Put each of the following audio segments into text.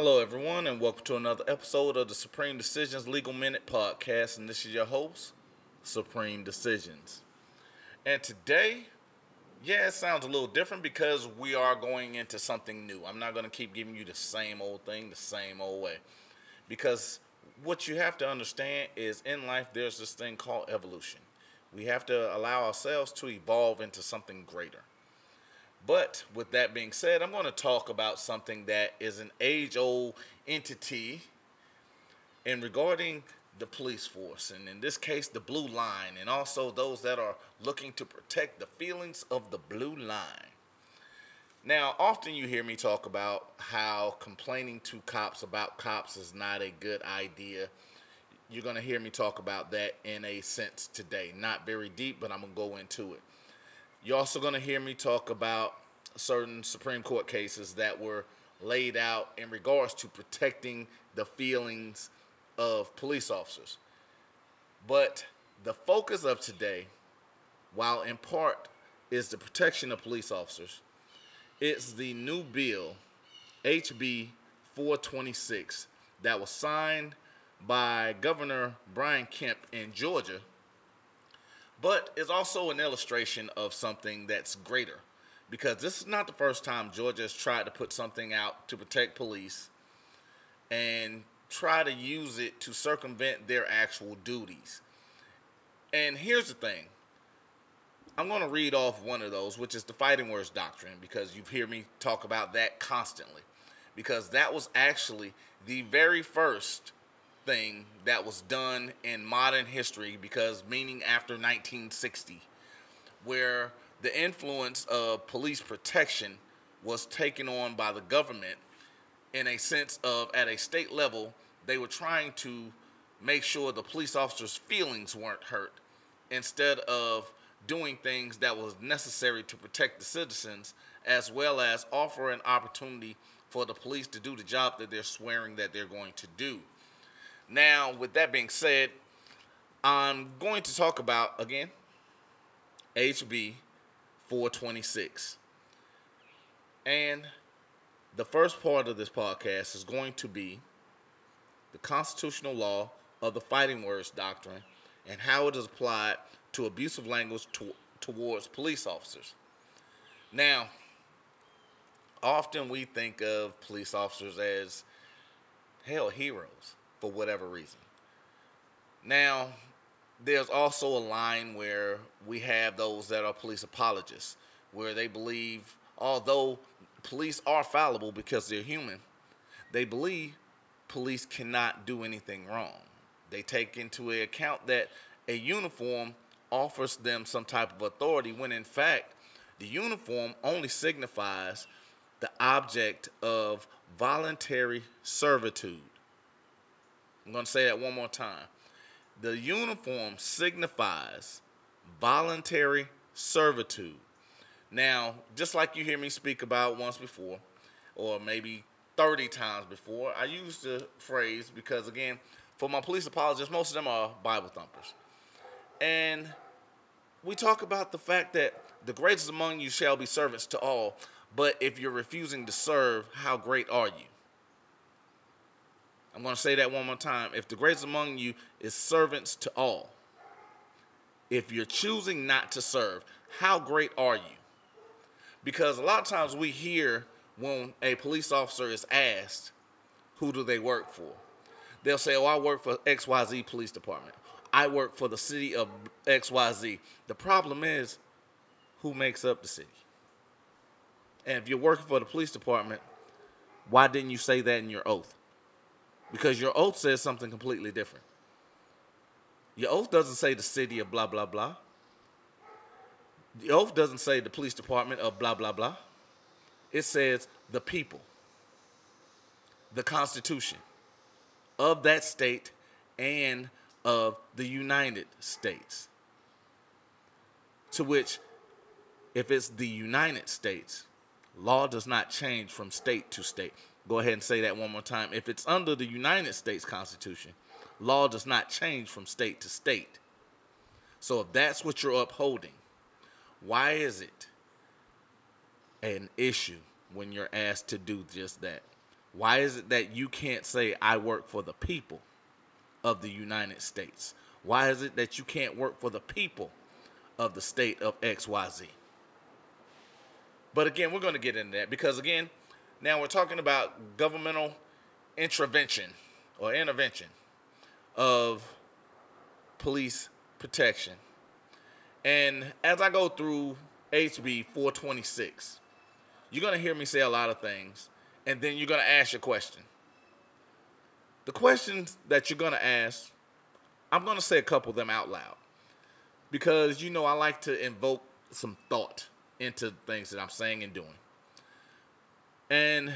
Hello everyone, and welcome to another episode of the Supreme Decisions Legal Minute Podcast, and this is your host, Supreme Decisions. And today, it sounds a little different because we are going into something new. I'm not going to keep giving you the same old thing, the same old way. Because what you have to understand is in life there's this thing called evolution. We have to allow ourselves to evolve into something greater. But with that being said, I'm going to talk about something that is an age-old entity in regarding the police force, and in this case, the blue line, and also those that are looking to protect the feelings of the blue line. Now, often you hear me talk about how complaining to cops about cops is not a good idea. You're going to hear me talk about that in a sense today. Not very deep, but I'm going to go into it. You're also going to hear me talk about certain Supreme Court cases that were laid out in regards to protecting the feelings of police officers. But the focus of today, while in part is the protection of police officers, it's the new bill, HB 426, that was signed by Governor Brian Kemp in Georgia, but it's also an illustration of something that's greater, because this is not the first time Georgia has tried to put something out to protect police and try to use it to circumvent their actual duties. And here's the thing. I'm going to read off one of those, which is the Fighting Words Doctrine, because you hear me talk about that constantly, because that was actually the very first thing that was done in modern history, because meaning after 1960, where the influence of police protection was taken on by the government in a sense of, at a state level, they were trying to make sure the police officers' feelings weren't hurt instead of doing things that was necessary to protect the citizens, as well as offer an opportunity for the police to do the job that they're swearing that they're going to do. Now, with that being said, I'm going to talk about, again, HB 426. And the first part of this podcast is going to be the constitutional law of the Fighting Words Doctrine and how it is applied to abusive language towards police officers. Now, often we think of police officers as, heroes. For whatever reason. Now, there's also a line where we have those that are police apologists, where they believe, although police are fallible because they're human, they believe police cannot do anything wrong. They take into account that a uniform offers them some type of authority, when in fact, the uniform only signifies the object of voluntary servitude. I'm going to say that one more time. The uniform signifies voluntary servitude. Now, just like you hear me speak about once before, or maybe 30 times before, I use the phrase because, again, for my police apologists, most of them are Bible thumpers. And we talk about the fact that the greatest among you shall be servants to all, but if you're refusing to serve, how great are you? I'm going to say that one more time. If the greatest among you is servants to all, if you're choosing not to serve, how great are you? Because a lot of times we hear when a police officer is asked, who do they work for? They'll say, I work for XYZ Police Department. I work for the city of XYZ. The problem is, who makes up the city? And if you're working for the police department, why didn't you say that in your oath? Because your oath says something completely different. Your oath doesn't say the city of blah, blah, blah. The oath doesn't say the police department of blah, blah, blah. It says the people, the Constitution of that state and of the United States. To which, if it's the United States, law does not change from state to state. Go ahead and say that one more time. If it's under the United States Constitution, law does not change from state to state. So if that's what you're upholding, why is it an issue when you're asked to do just that? Why is it that you can't say I work for the people of the United States? Why is it that you can't work for the people of the state of XYZ? But again, we're going to get into that because, again, now we're talking about governmental intervention or intervention of police protection. And as I go through HB 426, you're going to hear me say a lot of things, and then you're going to ask your question. The questions that you're going to ask, I'm going to say a couple of them out loud because, you know, I like to invoke some thought into things that I'm saying and doing. And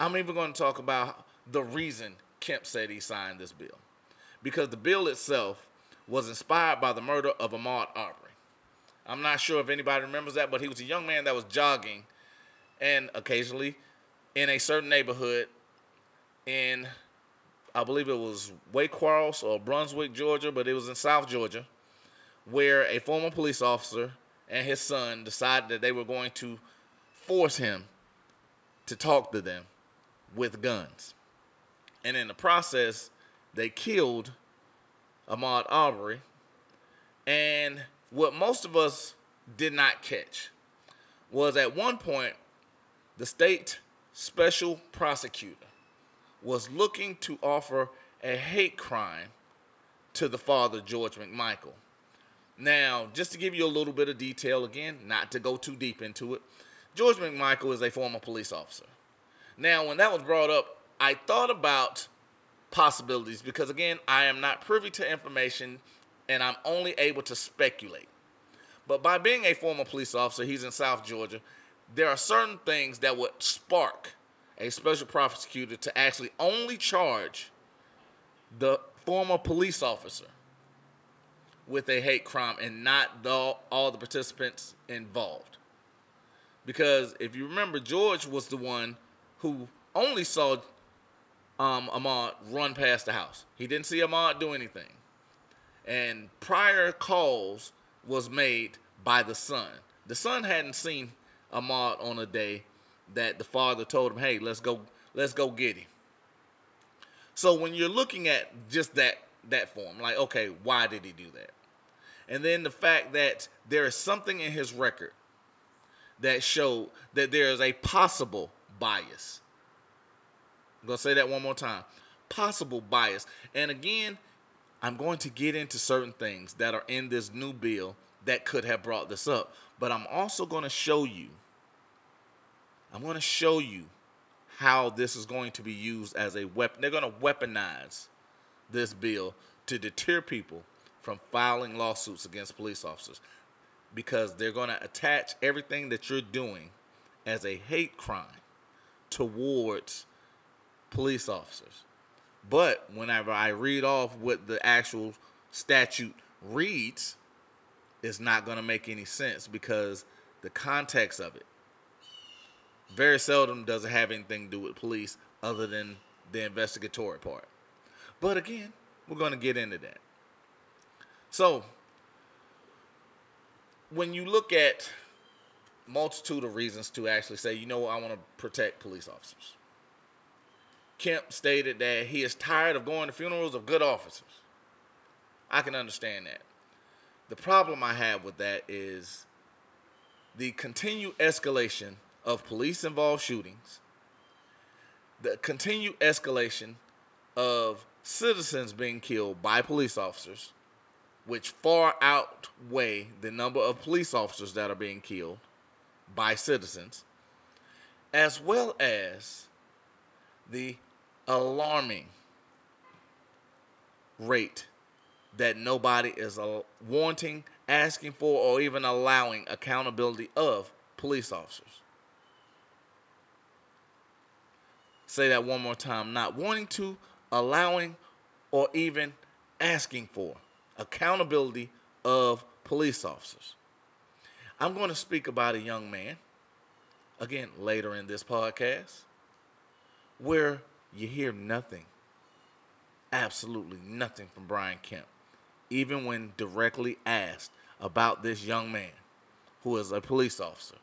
I'm even going to talk about the reason Kemp said he signed this bill, because the bill itself was inspired by the murder of Ahmaud Arbery. I'm not sure if anybody remembers that, but he was a young man that was jogging and occasionally in a certain neighborhood in, I believe it was Waycross or Brunswick, Georgia, but it was in South Georgia, where a former police officer and his son decided that they were going to force him to talk to them with guns. And in the process, they killed Ahmaud Arbery. And what most of us did not catch was at one point, the state special prosecutor was looking to offer a hate crime to the father, George McMichael. Now, just to give you a little bit of detail, again, not to go too deep into it, George McMichael is a former police officer. Now, when that was brought up, I thought about possibilities because, again, I am not privy to information and I'm only able to speculate. But by being a former police officer, he's in South Georgia, there are certain things that would spark a special prosecutor to actually only charge the former police officer with a hate crime and not all the participants involved. Because if you remember, George was the one who only saw Ahmaud run past the house. He didn't see Ahmaud do anything. And prior calls was made by the son. The son hadn't seen Ahmaud on a day that the father told him, hey, let's go get him. So when you're looking at just that form, like, okay, why did he do that? And then the fact that there is something in his record that showed that there is a possible bias. I'm going to say that one more time. Possible bias. And again, I'm going to get into certain things that are in this new bill that could have brought this up. But I'm also going to show you, how this is going to be used as a weapon. They're going to weaponize this bill to deter people from filing lawsuits against police officers, because they're going to attach everything that you're doing as a hate crime towards police officers. But whenever I read off what the actual statute reads, it's not going to make any sense because the context of it very seldom does it have anything to do with police other than the investigatory part. But again, we're going to get into that. So when you look at multitude of reasons to actually say, you know what, I want to protect police officers. Kemp stated that he is tired of going to funerals of good officers. I can understand that. The problem I have with that is the continued escalation of police-involved shootings, the continued escalation of citizens being killed by police officers, which far outweigh the number of police officers that are being killed by citizens, as well as the alarming rate that nobody is wanting, asking for, or even allowing accountability of police officers. Say that one more time. Not wanting to, allowing, or even asking for accountability of police officers. I'm going to speak about a young man, again, later in this podcast, where you hear nothing, absolutely nothing from Brian Kemp, even when directly asked about this young man who is a police officer,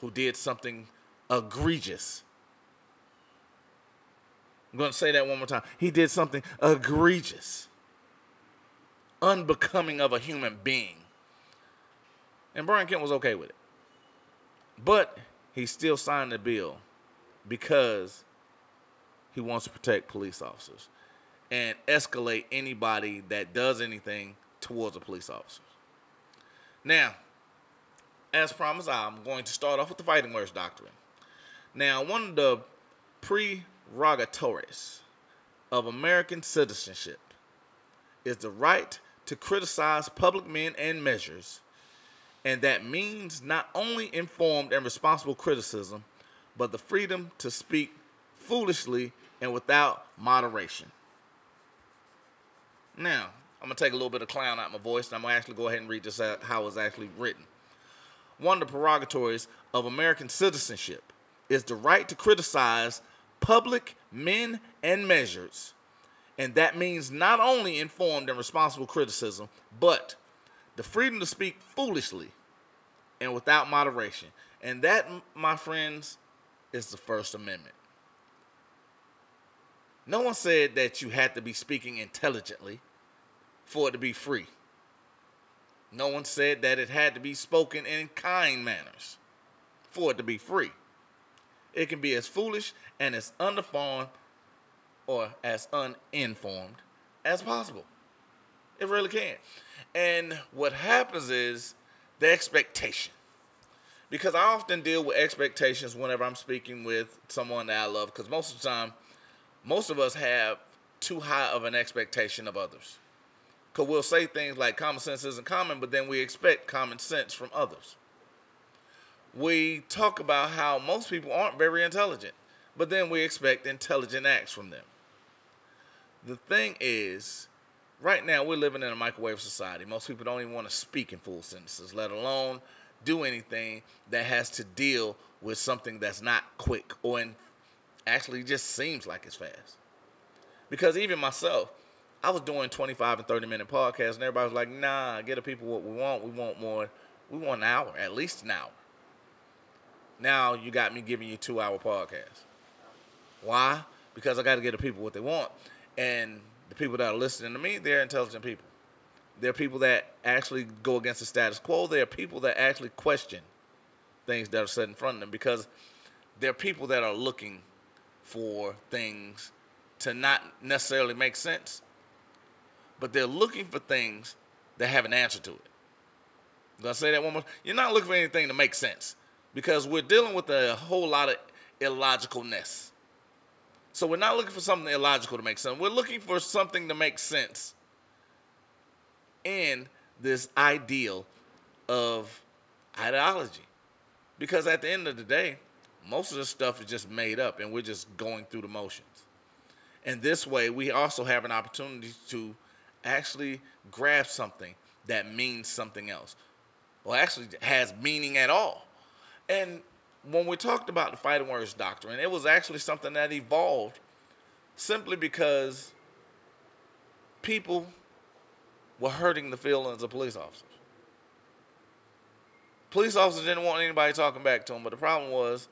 who did something egregious I'm going to say that one more time. He did something egregious, unbecoming of a human being. And Brian Kemp was okay with it. But he still signed the bill because he wants to protect police officers and escalate anybody that does anything towards a police officer. Now, as promised, I'm going to start off with the Fighting Words Doctrine. Now, one of the prerogatives of American citizenship is the right to criticize public men and measures, and that means not only informed and responsible criticism, but the freedom to speak foolishly and without moderation. Now, I'm going to take a little bit of clown out of my voice, and I'm going to actually go ahead and read this out how it's actually written. One of the prerogatives of American citizenship is the right to criticize public men and measures, and that means not only informed and responsible criticism, but the freedom to speak foolishly and without moderation. And that, my friends, is the First Amendment. No one said that you had to be speaking intelligently for it to be free. No one said that it had to be spoken in kind manners for it to be free. It can be as foolish and as uninformed or as uninformed as possible. It really can. And what happens is the expectation. Because I often deal with expectations whenever I'm speaking with someone that I love, because most of the time, most of us have too high of an expectation of others. Because we'll say things like common sense isn't common, but then we expect common sense from others. We talk about how most people aren't very intelligent, but then we expect intelligent acts from them. The thing is, right now we're living in a microwave society. Most people don't even want to speak in full sentences, let alone do anything that has to deal with something that's not quick or actually just seems like it's fast. Because even myself, I was doing 25 and 30-minute podcasts, and everybody was like, nah, get the people what we want. We want more. We want an hour, at least an hour. Now you got me giving you two-hour podcasts. Why? Because I got to get the people what they want. And the people that are listening to me, they're intelligent people. They're people that actually go against the status quo. They're people that actually question things that are set in front of them, because they're people that are looking for things to not necessarily make sense, but they're looking for things that have an answer to it. Did I say that one more time? You're not looking for anything to make sense, because we're dealing with a whole lot of illogicalness. So we're not looking for something illogical to make sense. We're looking for something to make sense in this ideal of ideology. Because at the end of the day, most of this stuff is just made up, and we're just going through the motions. And this way, we also have an opportunity to actually grab something that means something else, or actually has meaning at all. And when we talked about the Fighting Words Doctrine, it was actually something that evolved simply because people were hurting the feelings of police officers. Police officers didn't want anybody talking back to them, but the problem was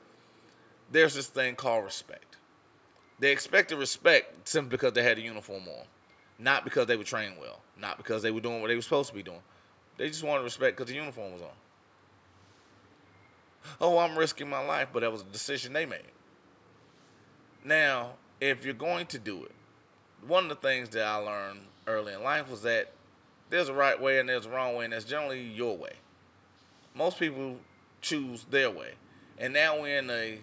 there's this thing called respect. They expected respect simply because they had a uniform on, not because they were trained well, not because they were doing what they were supposed to be doing. They just wanted respect because the uniform was on. Oh, I'm risking my life, but that was a decision they made. Now, if you're going to do it, one of the things that I learned early in life was that there's a right way and there's a wrong way, and that's generally your way. Most people choose their way. And now we're in a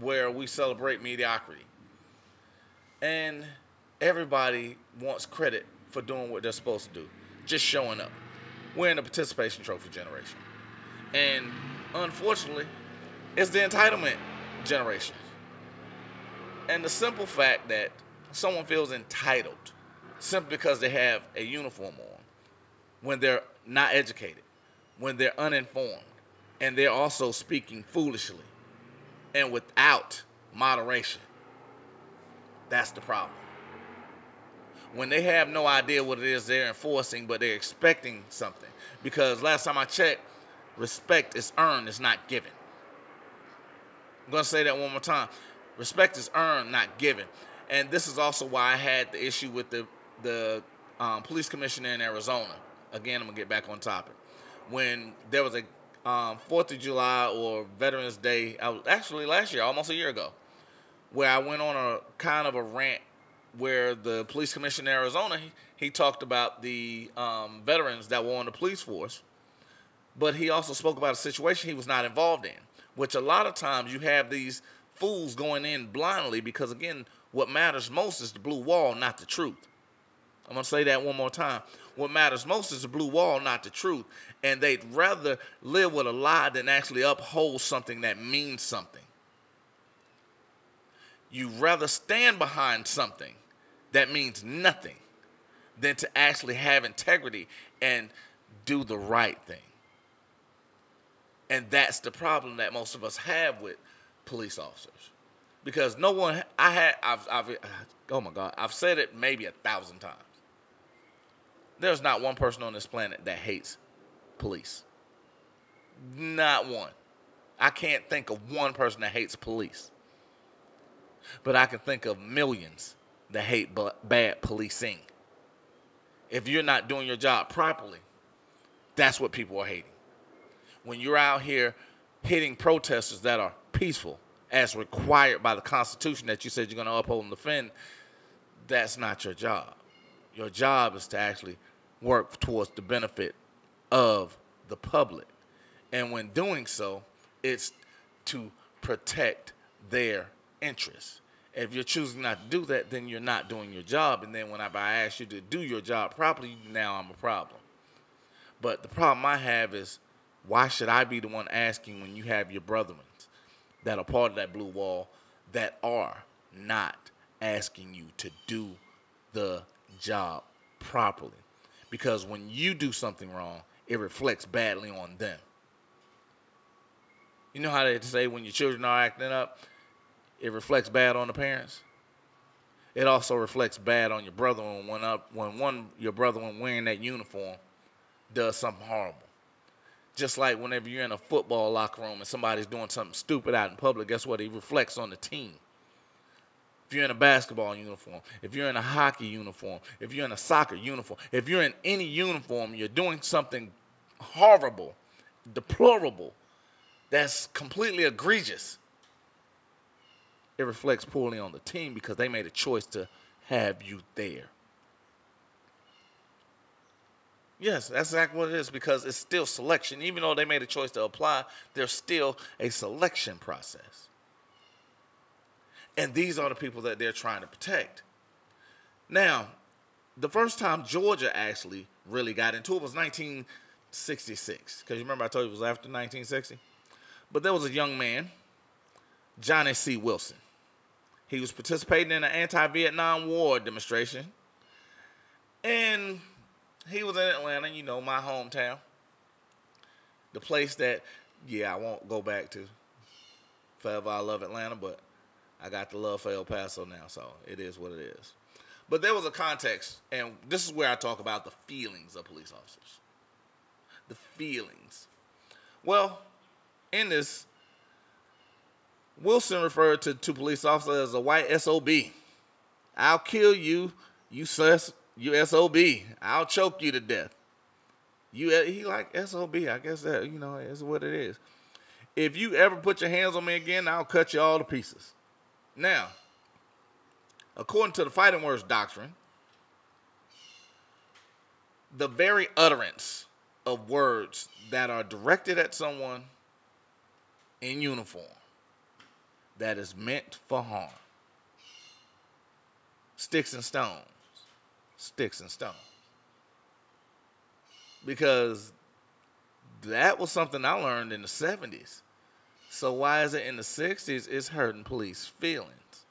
where we celebrate mediocrity. And everybody wants credit for doing what they're supposed to do, just showing up. We're in the participation trophy generation. And unfortunately, it's the entitlement generation. And the simple fact that someone feels entitled simply because they have a uniform on, when they're not educated, when they're uninformed, and they're also speaking foolishly and without moderation, that's the problem. When they have no idea what it is they're enforcing, but they're expecting something. Because last time I checked, respect is earned, it's not given. I'm going to say that one more time. Respect is earned, not given. And this is also why I had the issue with the police commissioner in Arizona. Again, I'm going to get back on topic. When there was a 4th of July or Veterans Day, I was actually last year, almost a year ago, where I went on a kind of a rant where the police commissioner in Arizona, he talked about the veterans that were on the police force, but he also spoke about a situation he was not involved in, which a lot of times you have these fools going in blindly because, again, what matters most is the blue wall, not the truth. I'm going to say that one more time. What matters most is the blue wall, not the truth. And they'd rather live with a lie than actually uphold something that means something. You'd rather stand behind something that means nothing than to actually have integrity and do the right thing. And that's the problem that most of us have with police officers. Because no one, oh my God, I've said it maybe 1,000 times. There's not one person on this planet that hates police. Not one. I can't think of one person that hates police. But I can think of millions that hate bad policing. If you're not doing your job properly, that's what people are hating. When you're out here hitting protesters that are peaceful, as required by the Constitution that you said you're going to uphold and defend, that's not your job. Your job is to actually work towards the benefit of the public. And when doing so, it's to protect their interests. If you're choosing not to do that, then you're not doing your job. And then when I ask you to do your job properly, now I'm a problem. But the problem I have is, why should I be the one asking when you have your brethren that are part of that blue wall that are not asking you to do the job properly? Because when you do something wrong, it reflects badly on them. You know how they say when your children are acting up, it reflects bad on the parents? It also reflects bad on your brethren when your brethren wearing that uniform does something horrible. Just like whenever you're in a football locker room and somebody's doing something stupid out in public, guess what? It reflects on the team. If you're in a basketball uniform, if you're in a hockey uniform, if you're in a soccer uniform, if you're in any uniform, you're doing something horrible, deplorable, that's completely egregious. It reflects poorly on the team because they made a choice to have you there. Yes, that's exactly what it is, because it's still selection. Even though they made a choice to apply, there's still a selection process. And these are the people that they're trying to protect. Now, the first time Georgia actually really got into it was 1966. Because you remember I told you it was after 1960? But there was a young man, Johnny C. Wilson. He was participating in an anti-Vietnam War demonstration. And he was in Atlanta, you know, my hometown. The place that, yeah, I won't go back to. Forever I love Atlanta, but I got the love for El Paso now, so it is what it is. But there was a context, and this is where I talk about the feelings of police officers. The feelings. Well, in this, Wilson referred to two police officers as a white SOB. I'll kill you, you sus. You SOB, I'll choke you to death. He like SOB, I guess that, you know, is what it is. If you ever put your hands on me again, I'll cut you all to pieces. Now, according to the Fighting Words Doctrine, the very utterance of words that are directed at someone in uniform that is meant for harm, sticks and stones. Sticks and stones. Because that was something I learned in the 70s. So why is it in the 60s it's hurting police feelings?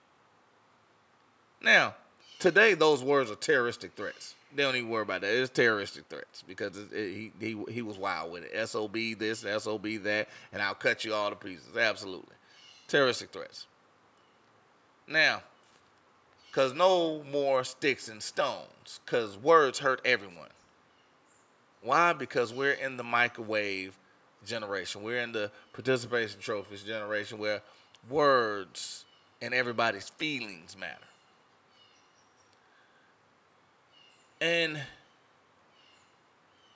Now, today those words are terroristic threats. They don't even worry about that. It's terroristic threats because he was wild with it. SOB this, SOB that, and I'll cut you all to pieces. Absolutely. Terroristic threats. Now, because no more sticks and stones, because words hurt everyone. Why? Because we're in the microwave generation. We're in the participation trophies generation where words and everybody's feelings matter. And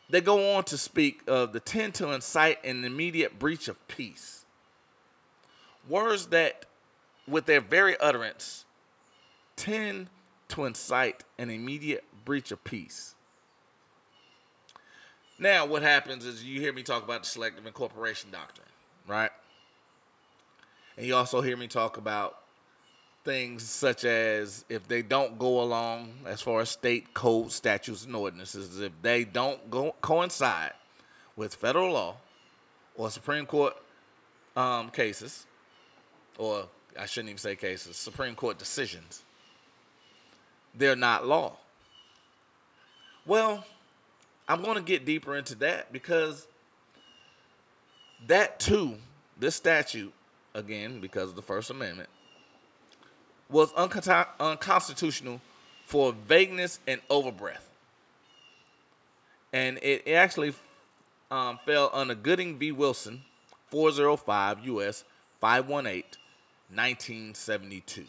they go on to speak of the tend to incite an immediate breach of peace. Words that, with their very utterance, tend to incite an immediate breach of peace. Now, what happens is you hear me talk about the Selective Incorporation Doctrine, right? And you also hear me talk about things such as if they don't go along as far as state codes, statutes, and ordinances, if they don't coincide with federal law or Supreme Court cases, or I shouldn't even say cases, Supreme Court decisions, they're not law. Well, I'm going to get deeper into that because that too, this statute, again, because of the First Amendment, was unconstitutional for vagueness and overbreath. And it actually fell under Gooding v. Wilson, 405 U.S. 518, 1972.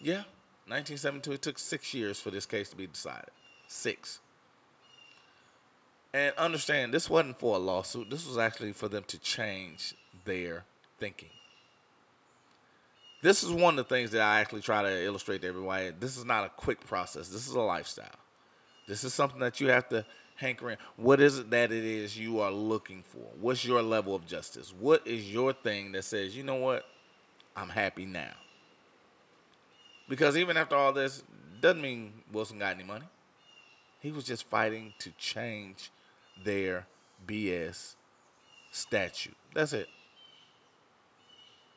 Yeah, 1972. It took 6 years for this case to be decided. 6. And understand, this wasn't for a lawsuit. This was actually for them to change their thinking. This is one of the things that I actually try to illustrate to everybody. This is not a quick process. This is a lifestyle. This is something that you have to hanker in. What is it that it is you are looking for? What's your level of justice? What is your thing that says, you know what, I'm happy now? Because even after all this, doesn't mean Wilson got any money. He was just fighting to change their BS statute. That's it.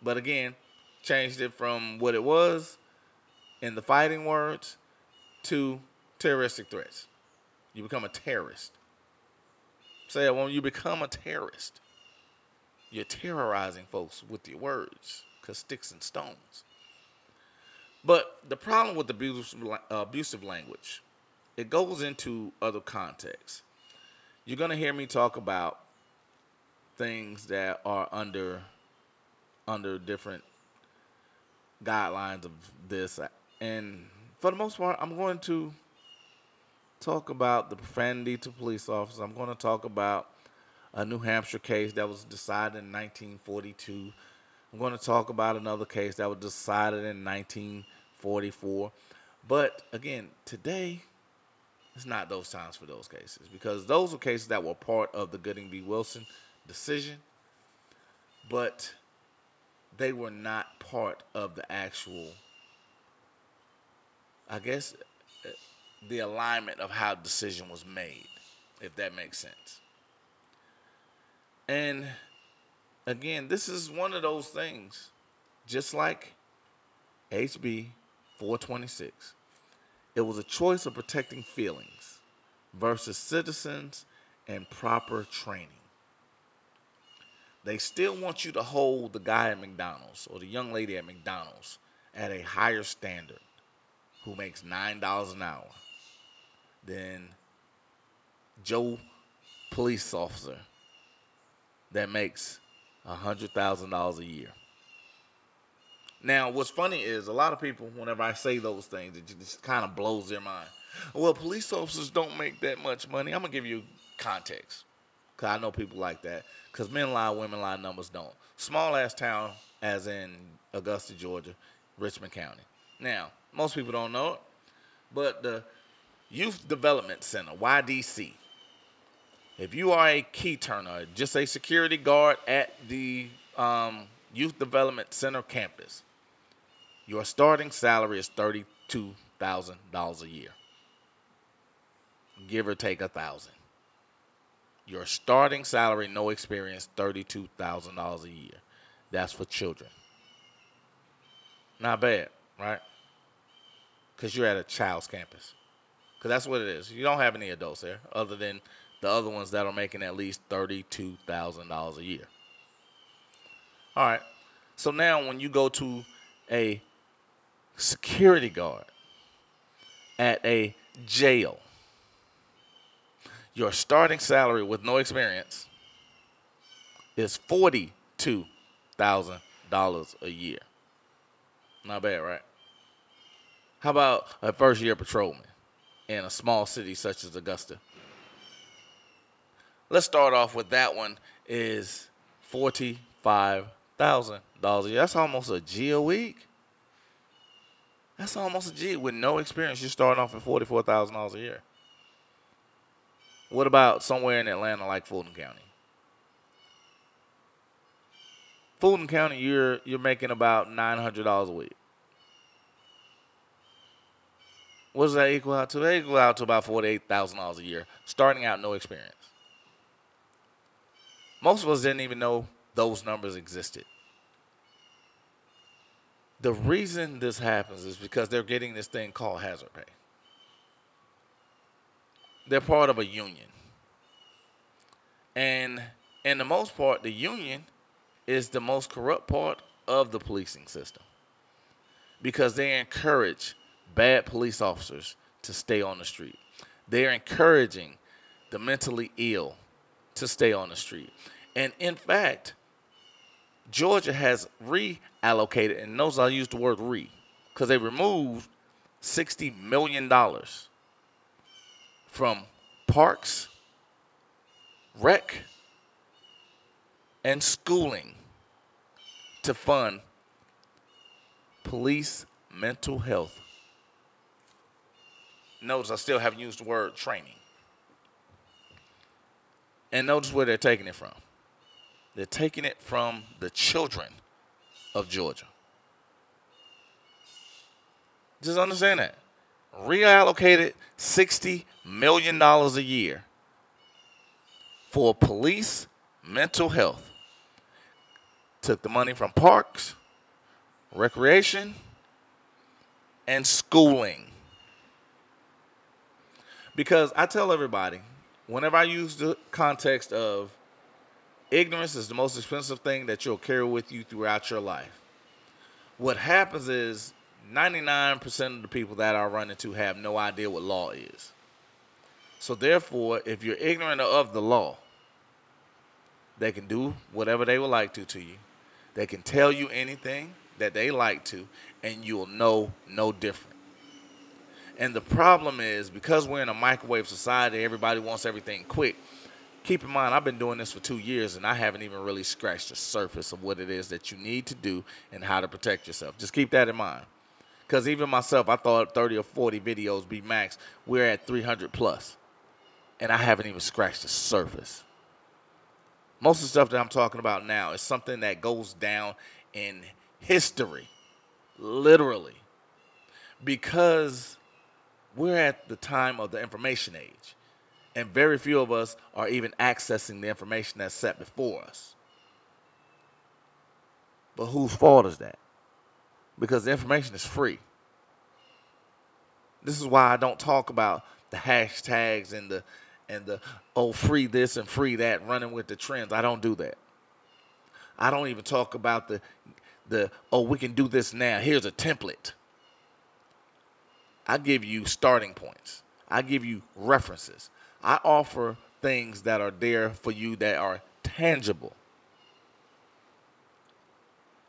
But again, changed it from what it was in the fighting words to terroristic threats. You become a terrorist. Say it, when you become a terrorist, you're terrorizing folks with your words, because sticks and stones. But the problem with abusive language, it goes into other contexts. You're going to hear me talk about things that are under different guidelines of this, and for the most part, I'm going to talk about the profanity to police officers. I'm going to talk about a New Hampshire case that was decided in 1942. I'm going to talk about another case that was decided in 1944. But again, today it's not those times for those cases, because those were cases that were part of the Gooding v. Wilson decision, but they were not part of the actual, I guess, the alignment of how the decision was made, if that makes sense. And again, this is one of those things, just like HB 426. It was a choice of protecting feelings versus citizens and proper training. They still want you to hold the guy at McDonald's or the young lady at McDonald's at a higher standard who makes $9 an hour than Joe police officer that makes $100,000 a year. Now, what's funny is a lot of people, whenever I say those things, it just kind of blows their mind. Well, police officers don't make that much money. I'm going to give you context, because I know people like that, because men lie, women lie, numbers don't. Small-ass town, as in Augusta, Georgia, Richmond County. Now, most people don't know it, but the Youth Development Center, YDC, if you are a key turner, just a security guard at the Youth Development Center campus, your starting salary is $32,000 a year, give or take $1,000. Your starting salary, no experience, $32,000 a year. That's for children. Not bad, right? Because you're at a child's campus. Because that's what it is. You don't have any adults there other than the other ones that are making at least $32,000 a year. All right. So now when you go to a security guard at a jail, your starting salary with no experience is $42,000 a year. Not bad, right? How about a first-year patrolman? in a small city such as Augusta. Let's start off with that one is $45,000 a year. That's almost a G a week. That's almost a G. With no experience, you're starting off at $44,000 a year. What about somewhere in Atlanta like Fulton County? Fulton County, you're making about $900 a week. What does that equal out to? That equals out to about $48,000 a year, starting out no experience. Most of us didn't even know those numbers existed. The reason this happens is because they're getting this thing called hazard pay. They're part of a union. And in the most part, the union is the most corrupt part of the policing system, because they encourage bad police officers to stay on the street. They're encouraging the mentally ill to stay on the street. And in fact, Georgia has reallocated, and notice I used the word re, because they removed $60 million from parks, rec, and schooling to fund police mental health. Notice I still haven't used the word training. And notice where they're taking it from. They're taking it from the children of Georgia. Just understand that. Reallocated $60 million a year for police mental health. Took the money from parks, recreation, and schooling. Because I tell everybody, whenever I use the context of ignorance is the most expensive thing that you'll carry with you throughout your life, what happens is 99% of the people that I run into have no idea what law is. So therefore, if you're ignorant of the law, they can do whatever they would like to you. They can tell you anything that they like to, and you'll know no different. And the problem is, because we're in a microwave society, everybody wants everything quick. Keep in mind, I've been doing this for 2 years, and I haven't even really scratched the surface of what it is that you need to do and how to protect yourself. Just keep that in mind. Because even myself, I thought 30 or 40 videos be max. We're at 300 plus, and I haven't even scratched the surface. Most of the stuff that I'm talking about now is something that goes down in history, literally, because we're at the time of the information age, and very few of us are even accessing the information that's set before us. But whose fault is that? Because the information is free. This is why I don't talk about the hashtags and the oh, free this and free that, running with the trends. I don't do that. I don't even talk about the oh, we can do this now, here's a template. I give you starting points. I give you references. I offer things that are there for you that are tangible.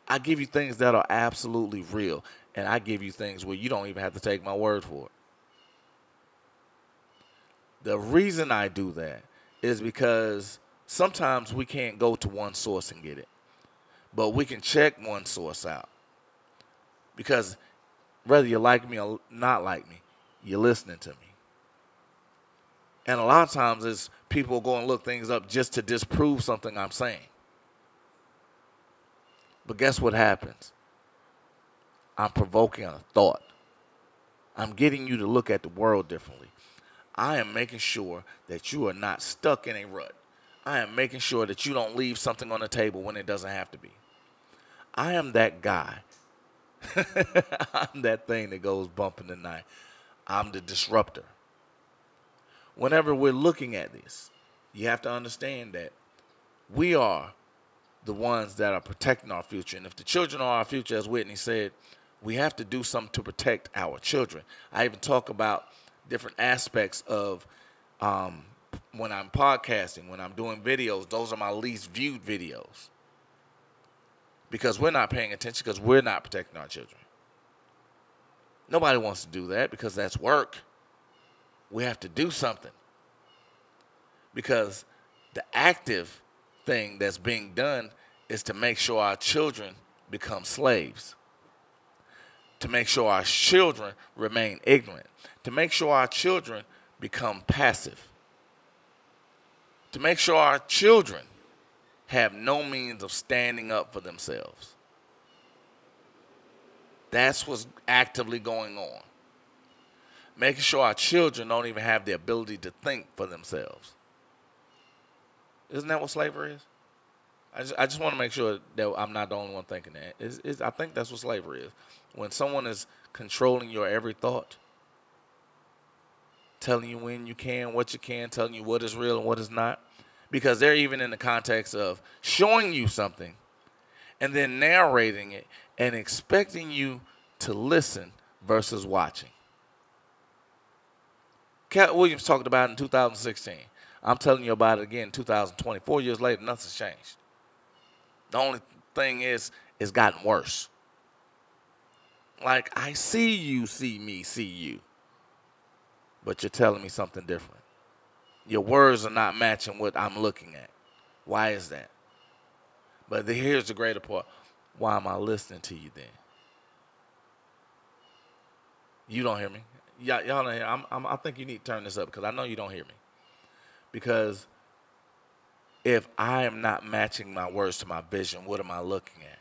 I give you things that are absolutely real, and I give you things where you don't even have to take my word for it. The reason I do that is because sometimes we can't go to one source and get it, but we can check one source out, because whether you like me or not like me, you're listening to me. And a lot of times it's people go and look things up just to disprove something I'm saying. But guess what happens? I'm provoking a thought. I'm getting you to look at the world differently. I am making sure that you are not stuck in a rut. I am making sure that you don't leave something on the table when it doesn't have to be. I am that guy. I'm that thing that goes bump in the night. I'm the disruptor. Whenever we're looking at this, you have to understand that we are the ones that are protecting our future. And if the children are our future, as Whitney said, we have to do something to protect our children. I even talk about different aspects of when I'm podcasting, when I'm doing videos, those are my least viewed videos. Because we're not paying attention, because we're not protecting our children. Nobody wants to do that, because that's work. we have to do something, because the active thing that's being done is to make sure our children become slaves, to make sure our children remain ignorant, to make sure our children become passive, to make sure our children have no means of standing up for themselves. That's what's actively going on. Making sure our children don't even have the ability to think for themselves. Isn't that what slavery is? I just want to make sure that I'm not the only one thinking that. I think that's what slavery is. When someone is controlling your every thought, telling you when you can, what you can, telling you what is real and what is not, because they're even in the context of showing you something and then narrating it and expecting you to listen versus watching. Cat Williams talked about it in 2016. I'm telling you about it again in 2020. 4 years later, nothing's changed. The only thing is, it's gotten worse. Like, I see you, see me, see you. But you're telling me something different. Your words are not matching what I'm looking at. Why is that? But here's the greater part. Why am I listening to you then? You don't hear me. Y'all don't hear. I think you need to turn this up, because I know you don't hear me. Because if I am not matching my words to my vision, what am I looking at?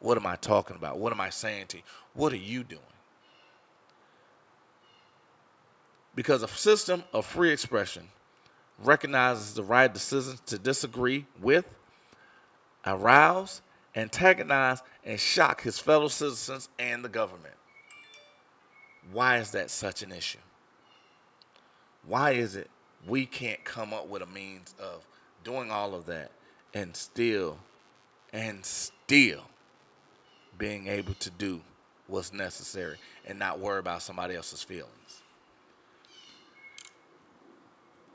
What am I talking about? What am I saying to you? What are you doing? Because a system of free expression recognizes the right decisions to disagree with, arouse, antagonize, and shock his fellow citizens and the government. Why is that such an issue? Why is it we can't come up with a means of doing all of that and still being able to do what's necessary and not worry about somebody else's feelings?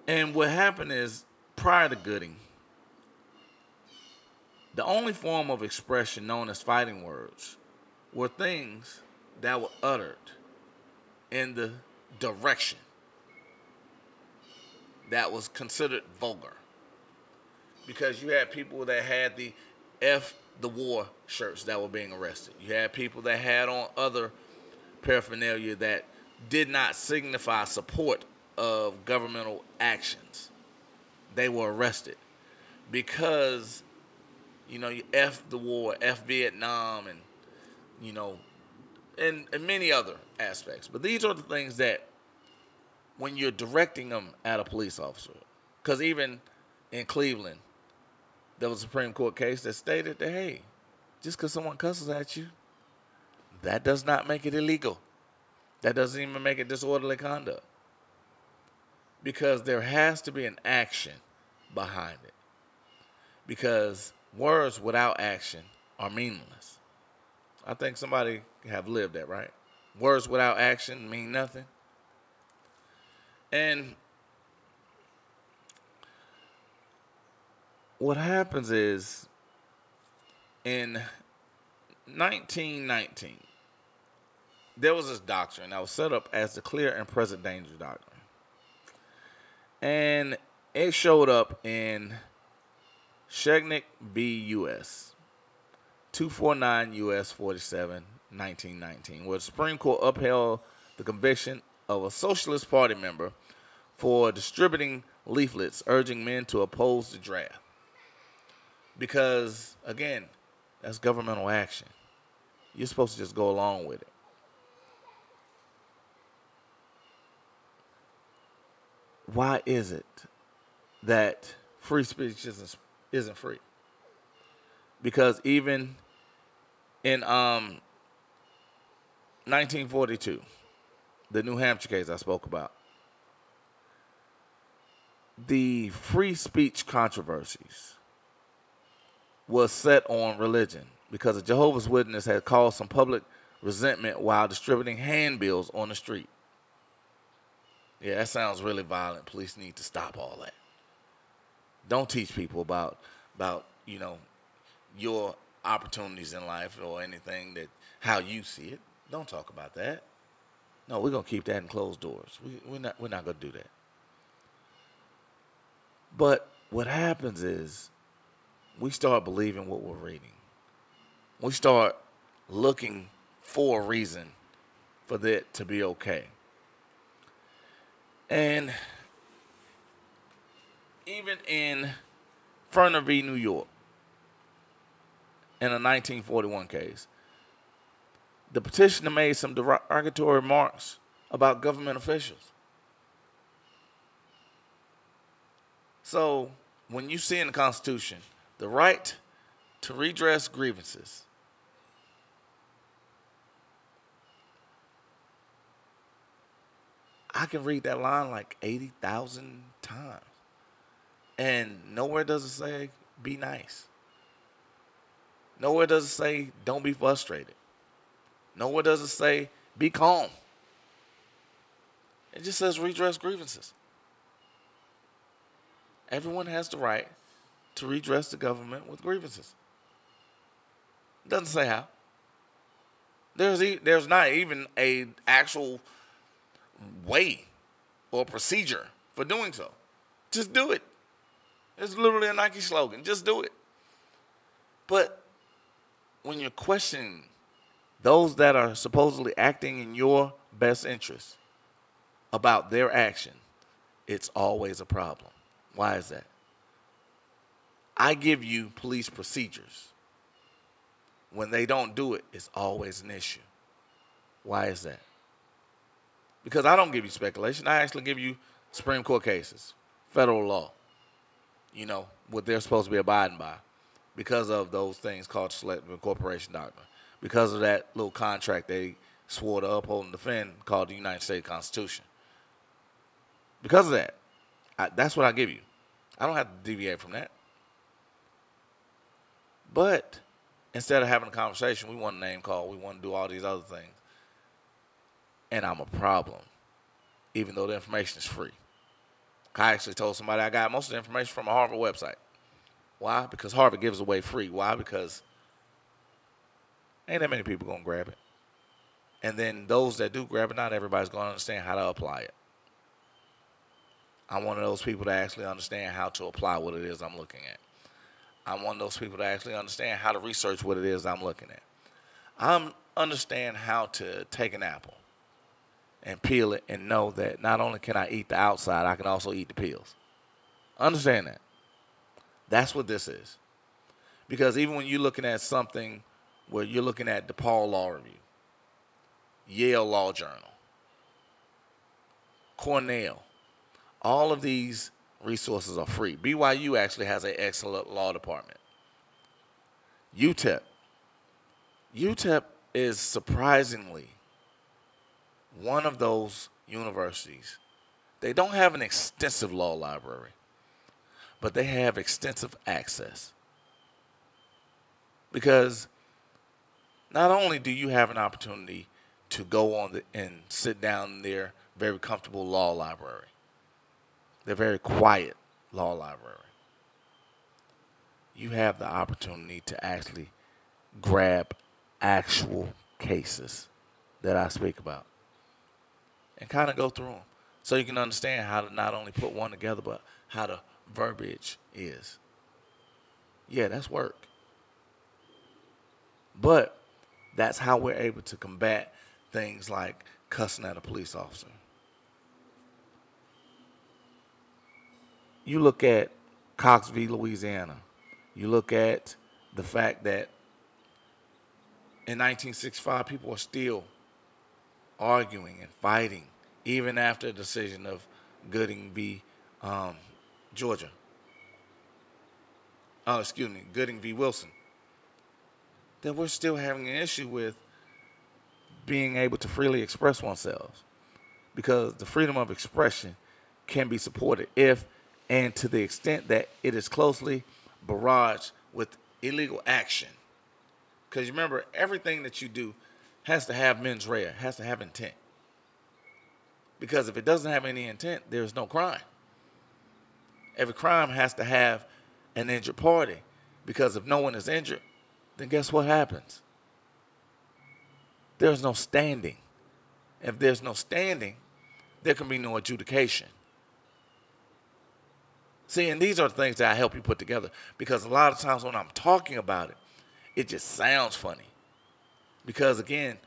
And what happened is, prior to Gooding, the only form of expression known as fighting words were things that were uttered in the direction that was considered vulgar. Because you had people that had the F the war shirts that were being arrested. You had people that had on other paraphernalia that did not signify support of governmental actions. They were arrested because, you know, you F the war, F Vietnam, and, you know, and many other aspects. But these are the things that when you're directing them at a police officer, because even in Cleveland, there was a Supreme Court case that stated that, hey, just because someone cusses at you, that does not make it illegal. That doesn't even make it disorderly conduct. Because there has to be an action behind it. Because words without action are meaningless. I think somebody have lived that, right? Words without action mean nothing. And what happens is, in 1919, there was this doctrine that was set up as the Clear and Present Danger Doctrine. And it showed up in Schenck v. U.S., 249 U.S. 47, 1919, where the Supreme Court upheld the conviction of a Socialist Party member for distributing leaflets urging men to oppose the draft. Because, again, that's governmental action. You're supposed to just go along with it. Why is it that free speech isn't free? Because even in 1942, the New Hampshire case I spoke about, the free speech controversies was set on religion because a Jehovah's Witness had caused some public resentment while distributing handbills on the street. Yeah, that sounds really violent. Police need to stop all that. Don't teach people about you know, your opportunities in life or anything, that how you see it. Don't talk about that. No, we're going to keep that in closed doors. We're not going to do that. But what happens is we start believing what we're reading. We start looking for a reason for that to be okay. And even in Ferner v. New York, in a 1941 case, the petitioner made some derogatory remarks about government officials. So when you see in the Constitution the right to redress grievances, I can read that line like 80,000 times, and nowhere does it say be nice. Nowhere does it say don't be frustrated. Nowhere does it say be calm. It just says redress grievances. Everyone has the right to redress the government with grievances. It doesn't say how. There's not even an actual way or procedure for doing so. Just do it. It's literally a Nike slogan. Just do it. But when you're questioning those that are supposedly acting in your best interest about their action, it's always a problem. Why is that? I give you police procedures. When they don't do it, it's always an issue. Why is that? Because I don't give you speculation. I actually give you Supreme Court cases, federal law, you know, what they're supposed to be abiding by because of those things called Selective Incorporation Doctrine, because of that little contract they swore to uphold and defend called the United States Constitution. Because of that, that's what I give you. I don't have to deviate from that. But instead of having a conversation, we want a name call, we want to do all these other things. And I'm a problem, even though the information is free. I actually told somebody I got most of the information from a Harvard website. Why? Because Harvard gives away free. Why? Because ain't that many people going to grab it. And then those that do grab it, not everybody's going to understand how to apply it. I'm one of those people that actually understand how to apply what it is I'm looking at. I'm one of those people that actually understand how to research what it is I'm looking at. I understand how to take an apple and peel it and know that not only can I eat the outside, I can also eat the peels. Understand that. That's what this is. Because even when you're looking at something where you're looking at DePaul Law Review, Yale Law Journal, Cornell, all of these resources are free. BYU actually has an excellent law department. UTEP is surprisingly one of those universities. They don't have an extensive law library, but they have extensive access. Because not only do you have an opportunity to go on and sit down in their very comfortable law library, their very quiet law library, you have the opportunity to actually grab actual cases that I speak about and kind of go through them so you can understand how to not only put one together, but how the verbiage is. Yeah, that's work. But that's how we're able to combat things like cussing at a police officer. You look at Cox v. Louisiana. You look at the fact that in 1965, people are still arguing and fighting, even after the decision of Gooding v. Georgia. Oh, excuse me, Gooding v. Wilson. That we're still having an issue with being able to freely express oneself, because the freedom of expression can be supported if and to the extent that it is closely barraged with illegal action. Because remember, everything that you do has to have mens rea, has to have intent. Because if it doesn't have any intent, there's no crime. Every crime has to have an injured party, because if no one is injured, then guess what happens? There's no standing If there's no standing, there can be no adjudication. See, and these are things that I help you put together, because a lot of times when I'm talking about it, it just sounds funny. Because, again,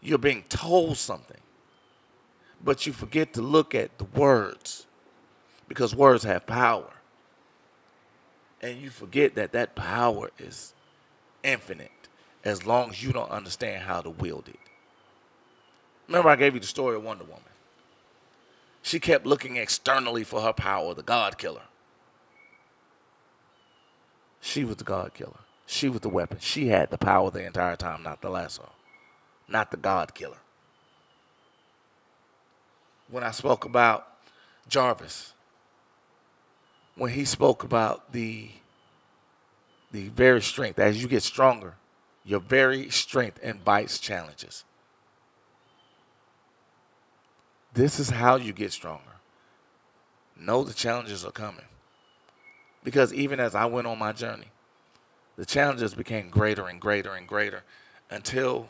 you're being told something, but you forget to look at the words, because words have power. And you forget that that power is infinite as long as you don't understand how to wield it. Remember, I gave you the story of Wonder Woman. She kept looking externally for her power, the God killer. She was the God killer. She was the weapon. She had the power the entire time, not the lasso, not the God killer. When I spoke about Jarvis, when he spoke about the very strength, as you get stronger, your very strength invites challenges. This is how you get stronger. Know the challenges are coming. Because even as I went on my journey, the challenges became greater and greater and greater until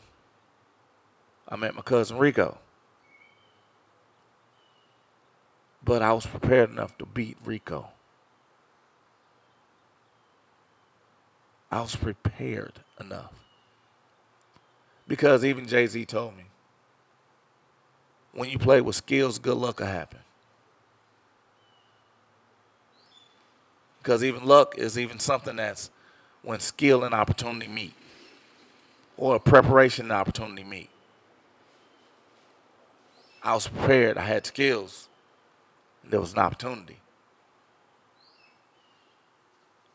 I met my cousin Rico. But I was prepared enough to beat Rico. I was prepared enough. Because even Jay-Z told me, when you play with skills, good luck will happen. Because even luck is even something that's when skill and opportunity meet, or preparation and opportunity meet. I was prepared. I had skills. There was an opportunity.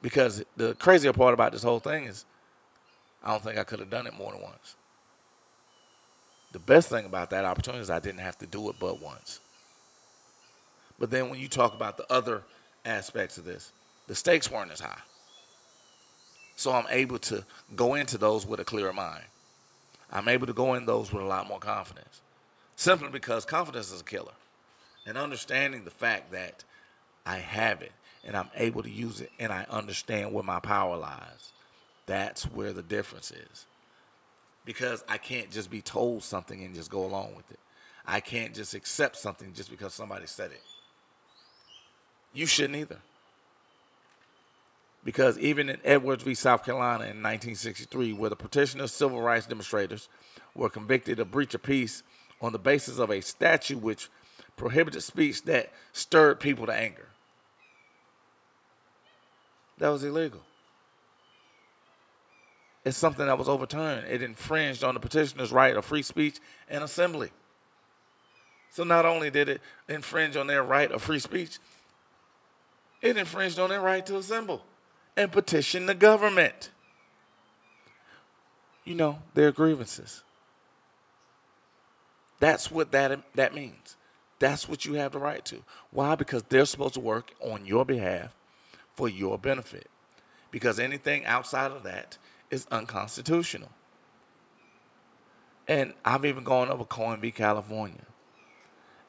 Because the crazier part about this whole thing is I don't think I could have done it more than once. The best thing about that opportunity is I didn't have to do it but once. But then when you talk about the other aspects of this, the stakes weren't as high. So I'm able to go into those with a clearer mind. I'm able to go in those with a lot more confidence, simply because confidence is a killer. And understanding the fact that I have it and I'm able to use it and I understand where my power lies, that's where the difference is. Because I can't just be told something and just go along with it. I can't just accept something just because somebody said it. You shouldn't either. Because even in Edwards v. South Carolina in 1963, where the petitioners, civil rights demonstrators, were convicted of breach of peace on the basis of a statute which prohibited speech that stirred people to anger. That was illegal. It's something that was overturned. It infringed on the petitioner's right of free speech and assembly. So not only did it infringe on their right of free speech, it infringed on their right to assemble and petition the government. You know, their grievances. That's what that means. That's what you have the right to. Why? Because they're supposed to work on your behalf for your benefit. Because anything outside of that is unconstitutional. And I've even gone over Cohen v. California.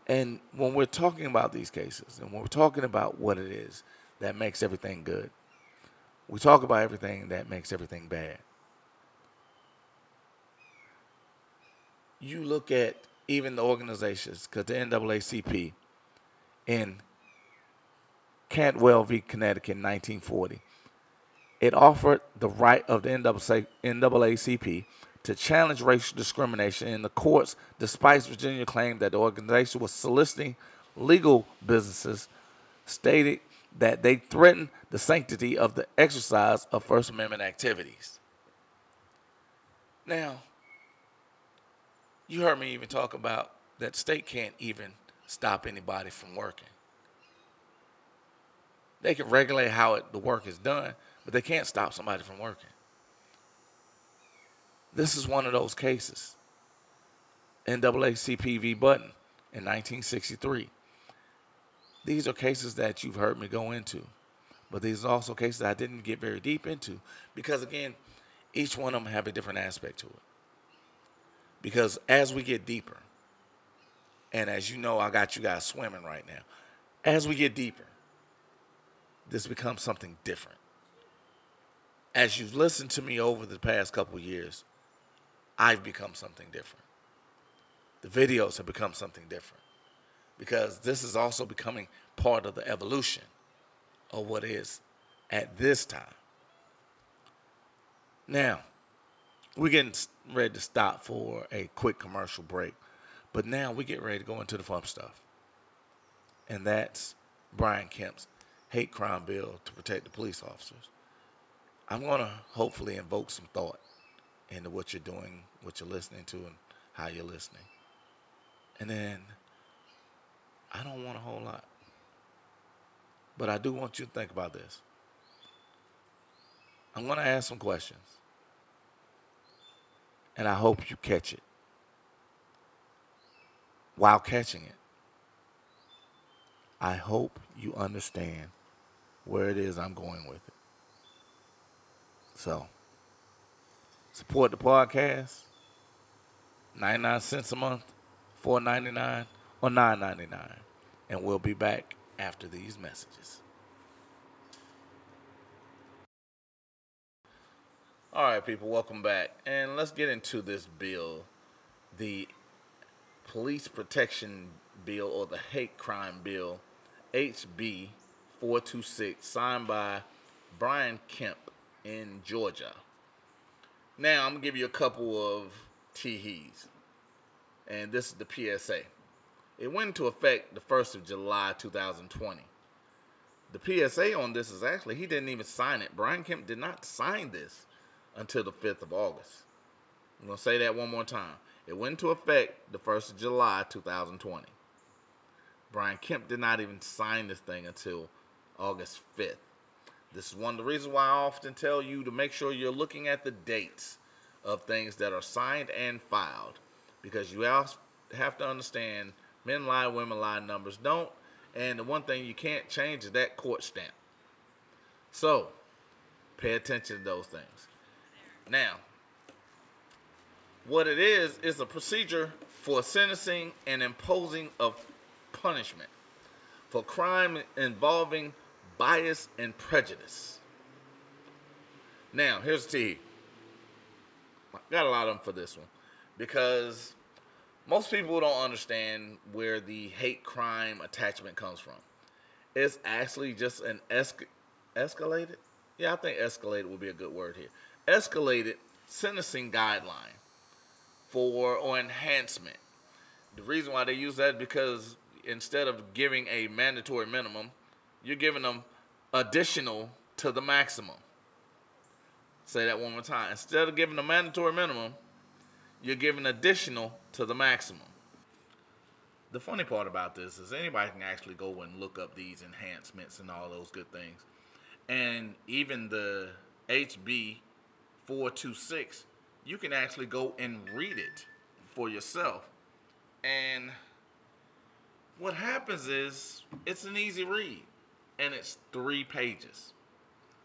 And when we're talking about these cases and when we're talking about what it is that makes everything good, we talk about everything that makes everything bad. You look at even the organizations, because the NAACP in Cantwell v. Connecticut in 1940, it offered the right of the NAACP to challenge racial discrimination in the courts, despite Virginia claimed that the organization was soliciting legal businesses, stated that they threatened the sanctity of the exercise of First Amendment activities. Now, you heard me even talk about that state can't even stop anybody from working. They can regulate how the work is done, but they can't stop somebody from working. This is one of those cases. NAACP v. Button in 1963. These are cases that you've heard me go into, but these are also cases I didn't get very deep into because, again, each one of them have a different aspect to it. Because as we get deeper, and as you know, I got you guys swimming right now. As we get deeper, this becomes something different. As you've listened to me over the past couple years, I've become something different. the videos have become something different, because this is also becoming part of the evolution of what is at this time. Now, we're getting ready to stop for a quick commercial break, but now we get ready to go into the fun stuff, and that's Brian Kemp's hate crime bill to protect the police officers. I'm going to hopefully invoke some thought into what you're doing, what you're listening to, and how you're listening. And then I don't want a whole lot, but I do want you to think about this. I'm going to ask some questions, and I hope you catch it. While catching it, I hope you understand where it is I'm going with it. So, support the podcast, 99 cents a month, $4.99 or $9.99. And we'll be back after these messages. All right, people, welcome back. And let's get into this bill, the police protection bill, or the hate crime bill, HB 426, signed by Brian Kemp in Georgia. Now, I'm going to give you a couple of teehees. And this is the PSA. It went into effect the 1st of July, 2020. The PSA on this is actually, he didn't even sign it. Brian Kemp did not sign this until the 5th of August. I'm going to say that one more time. It went into effect the 1st of July, 2020. Brian Kemp did not even sign this thing until August 5th. This is one of the reasons why I often tell you to make sure you're looking at the dates of things that are signed and filed, because you have to understand men lie, women lie, numbers don't. And the one thing you can't change is that court stamp. So pay attention to those things. Now, what it is a procedure for sentencing and imposing of punishment for crime involving bias and prejudice. Now, here's the tea. I got a lot of them for this one, because most people don't understand where the hate crime attachment comes from. It's actually just an escalated? Yeah, I think escalated would be a good word here. Escalated sentencing guideline or enhancement. The reason why they use that is because instead of giving a mandatory minimum, you're giving them additional to the maximum. Say that one more time. Instead of giving a mandatory minimum, you're giving additional to the maximum. The funny part about this is anybody can actually go and look up these enhancements and all those good things. And even the HB 426, you can actually go and read it for yourself. And what happens is it's an easy read, and it's 3 pages.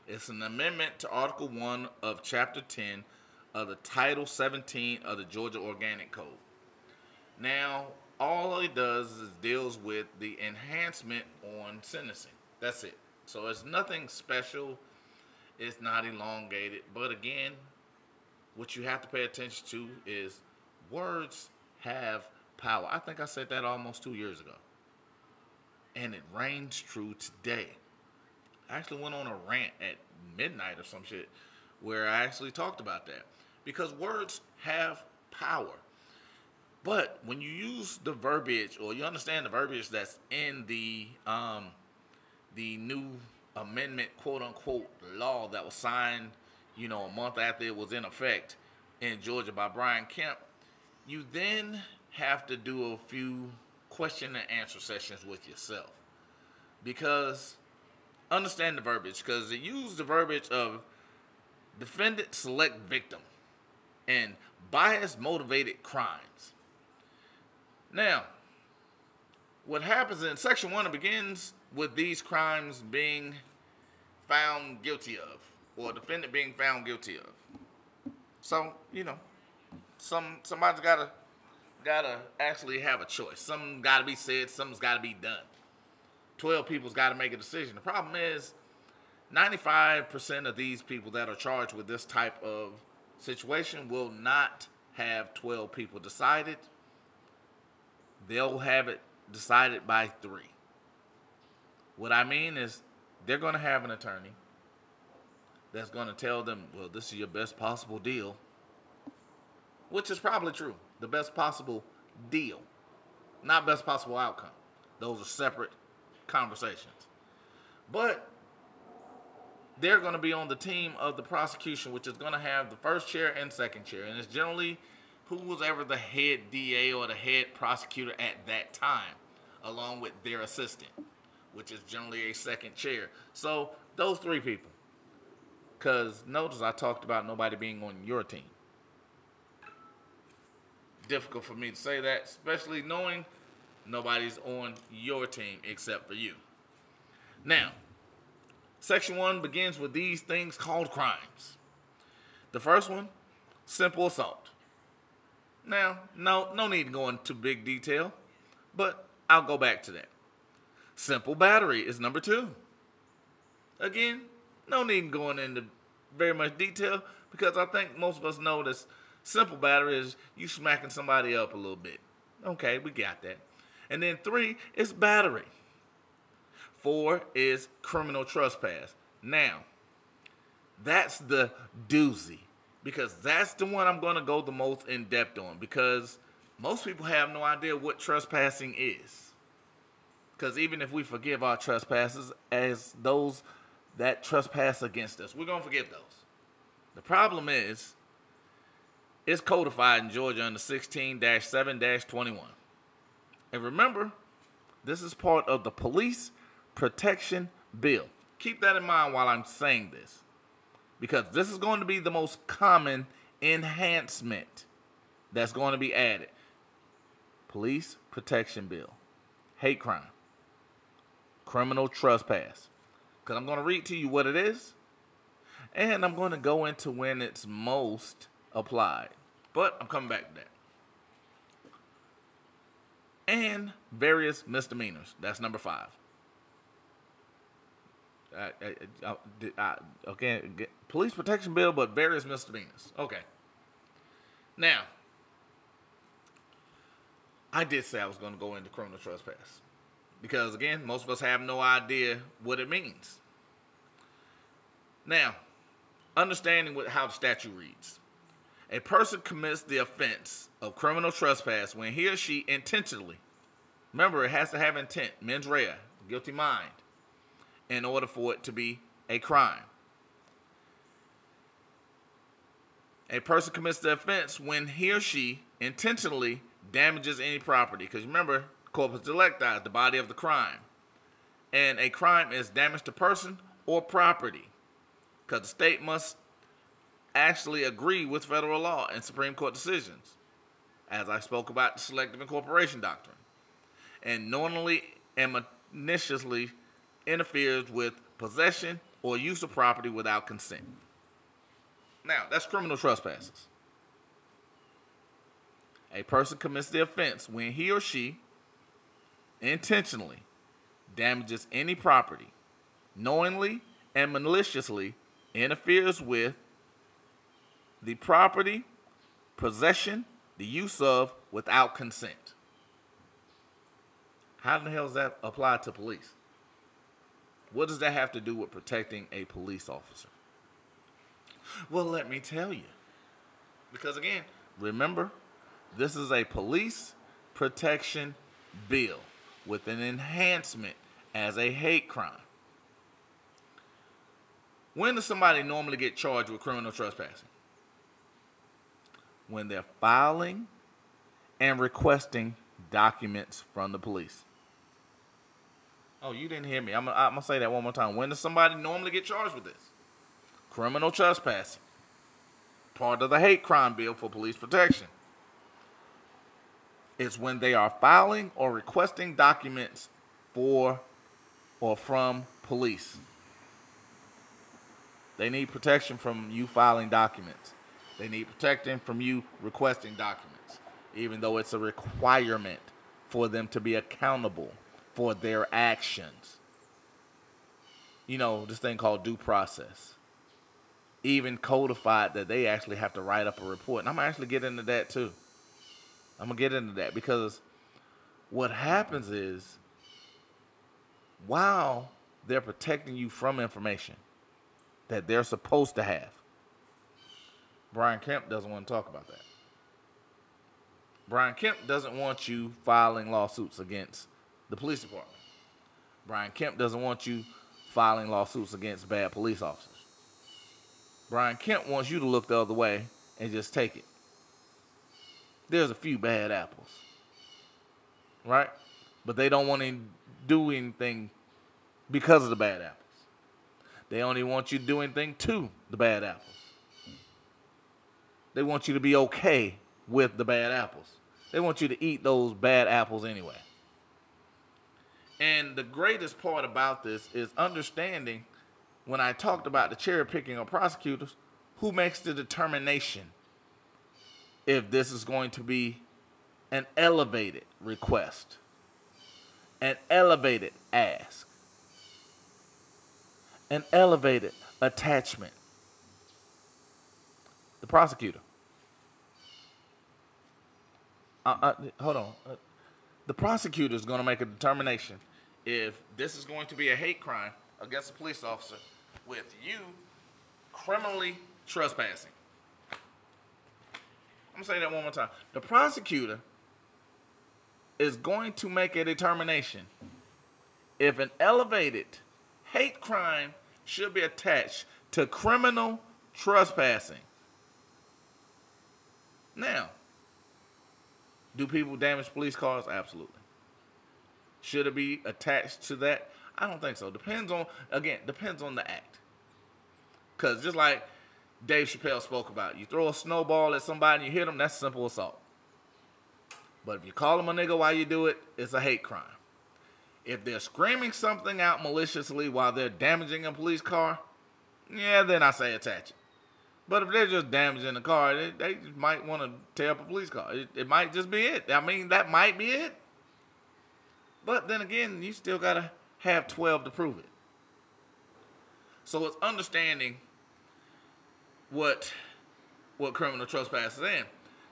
It's an amendment to Article 1 of Chapter 10 of the Title 17 of the Georgia Organic Code. Now, all it does is deals with the enhancement on sentencing. That's it. So it's nothing special. It's not elongated. But again, what you have to pay attention to is words have power. I think I said that almost 2 years ago, and it rings true today. I actually went on a rant at midnight or some shit where I actually talked about that, because words have power. But when you use the verbiage, or you understand the verbiage that's in the new amendment, quote unquote, law that was signed, you know, a month after it was in effect in Georgia by Brian Kemp, you then have to do a few question and answer sessions with yourself, because understand the verbiage, because they use the verbiage of defendant select victim and bias motivated crimes. Now, what happens in section 1, it begins with these crimes being found guilty of, or defendant being found guilty of. So, you know, somebody's gotta actually have a choice. Something gotta be said, something's gotta be done. 12 people's gotta make a decision. The problem is 95% of these people that are charged with this type of situation will not have 12 people decided. they'll have it decided by 3. What I mean is they're going to have an attorney that's going to tell them, well, this is your best possible deal, which is probably true. The best possible deal, not best possible outcome. Those are separate conversations. But they're going to be on the team of the prosecution, which is going to have the first chair and second chair. And it's generally who was ever the head DA or the head prosecutor at that time, along with their assistant, which is generally a second chair. So those 3 people. Because notice I talked about nobody being on your team. Difficult for me to say that, especially knowing nobody's on your team except for you. Now, Section 1 begins with these things called crimes. The first one, simple assault. Now, no need to go into big detail, but I'll go back to that. Simple battery is number 2. Again, no need going into very much detail because I think most of us know this. Simple battery is you smacking somebody up a little bit. Okay, we got that. And then 3 is battery. 4 is criminal trespass. Now, that's the doozy because that's the one I'm going to go the most in depth on because most people have no idea what trespassing is. Because even if we forgive our trespasses as those that trespass against us, we're going to forgive those. The problem is, it's codified in Georgia under 16-7-21. And remember, this is part of the Police Protection Bill. Keep that in mind while I'm saying this, because this is going to be the most common enhancement that's going to be added. Police Protection Bill. Hate crime. Criminal trespass. Because I'm going to read to you what it is, and I'm going to go into when it's most applied, but I'm coming back to that. And various misdemeanors. That's number 5. Okay, police protection bill, but various misdemeanors. Okay. Now, I did say I was going to go into criminal trespass because, again, most of us have no idea what it means. Now, understanding how the statute reads. A person commits the offense of criminal trespass when he or she intentionally, remember it has to have intent, mens rea, guilty mind, in order for it to be a crime. A person commits the offense when he or she intentionally damages any property. Because remember, corpus delicti is the body of the crime. And a crime is damage to person or property. Because the state must actually agree with federal law and Supreme Court decisions, as I spoke about the Selective Incorporation Doctrine, and knowingly and maliciously interferes with possession or use of property without consent. Now, that's criminal trespasses. A person commits the offense when he or she intentionally damages any property, knowingly and maliciously interferes with the property, possession, the use of, without consent. How the hell does that apply to police? What does that have to do with protecting a police officer? Well, let me tell you. Because again, remember, this is a police protection bill with an enhancement as a hate crime. When does somebody normally get charged with criminal trespassing? When they're filing and requesting documents from the police. Oh, you didn't hear me. I'm going to say that one more time. When does somebody normally get charged with this? Criminal trespassing. Part of the hate crime bill for police protection. It's when they are filing or requesting documents for or from police. They need protection from you filing documents. They need protection from you requesting documents, even though it's a requirement for them to be accountable for their actions. You know, this thing called due process. Even codified that they actually have to write up a report. And I'm going to actually get into that too. I'm going to get into that because what happens is, while they're protecting you from information that they're supposed to have, Brian Kemp doesn't want to talk about that. Brian Kemp doesn't want you filing lawsuits against the police department. Brian Kemp doesn't want you filing lawsuits against bad police officers. Brian Kemp wants you to look the other way and just take it. There's a few bad apples, right? But they don't want to do anything because of the bad apples. They only want you to do anything to the bad apples. They want you to be okay with the bad apples. They want you to eat those bad apples anyway. And the greatest part about this is understanding, when I talked about the cherry picking of prosecutors, who makes the determination if this is going to be an elevated request, an elevated ask, an elevated attachment? The prosecutor. Hold on. The prosecutor is going to make a determination if this is going to be a hate crime against a police officer with you criminally trespassing. I'm going to say that one more time. The prosecutor is going to make a determination if an elevated hate crime should be attached to criminal trespassing. Now, do people damage police cars? Absolutely. Should it be attached to that? I don't think so. Depends on the act. Because just like Dave Chappelle spoke about, you throw a snowball at somebody and you hit them, that's simple assault. But if you call them a nigga while you do it, it's a hate crime. If they're screaming something out maliciously while they're damaging a police car, yeah, then I say attach it. But if they're just damaging the car, they might want to tear up a police car. It might just be it. I mean, that might be it. But then again, you still got to have 12 to prove it. So it's understanding what criminal trespass is in.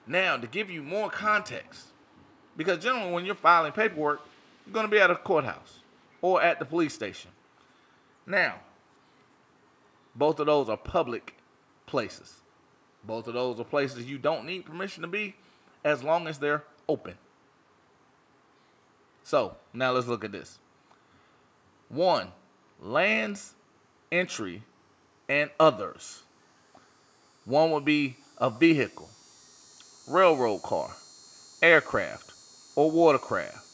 Now, to give you more context, because generally when you're filing paperwork, you're going to be at a courthouse or at the police station. Now, both of those are public places. Both of those are places you don't need permission to be as long as they're open. So, now let's look at this. 1. Lands, entry, and others. 1 would be a vehicle, railroad car, aircraft, or watercraft.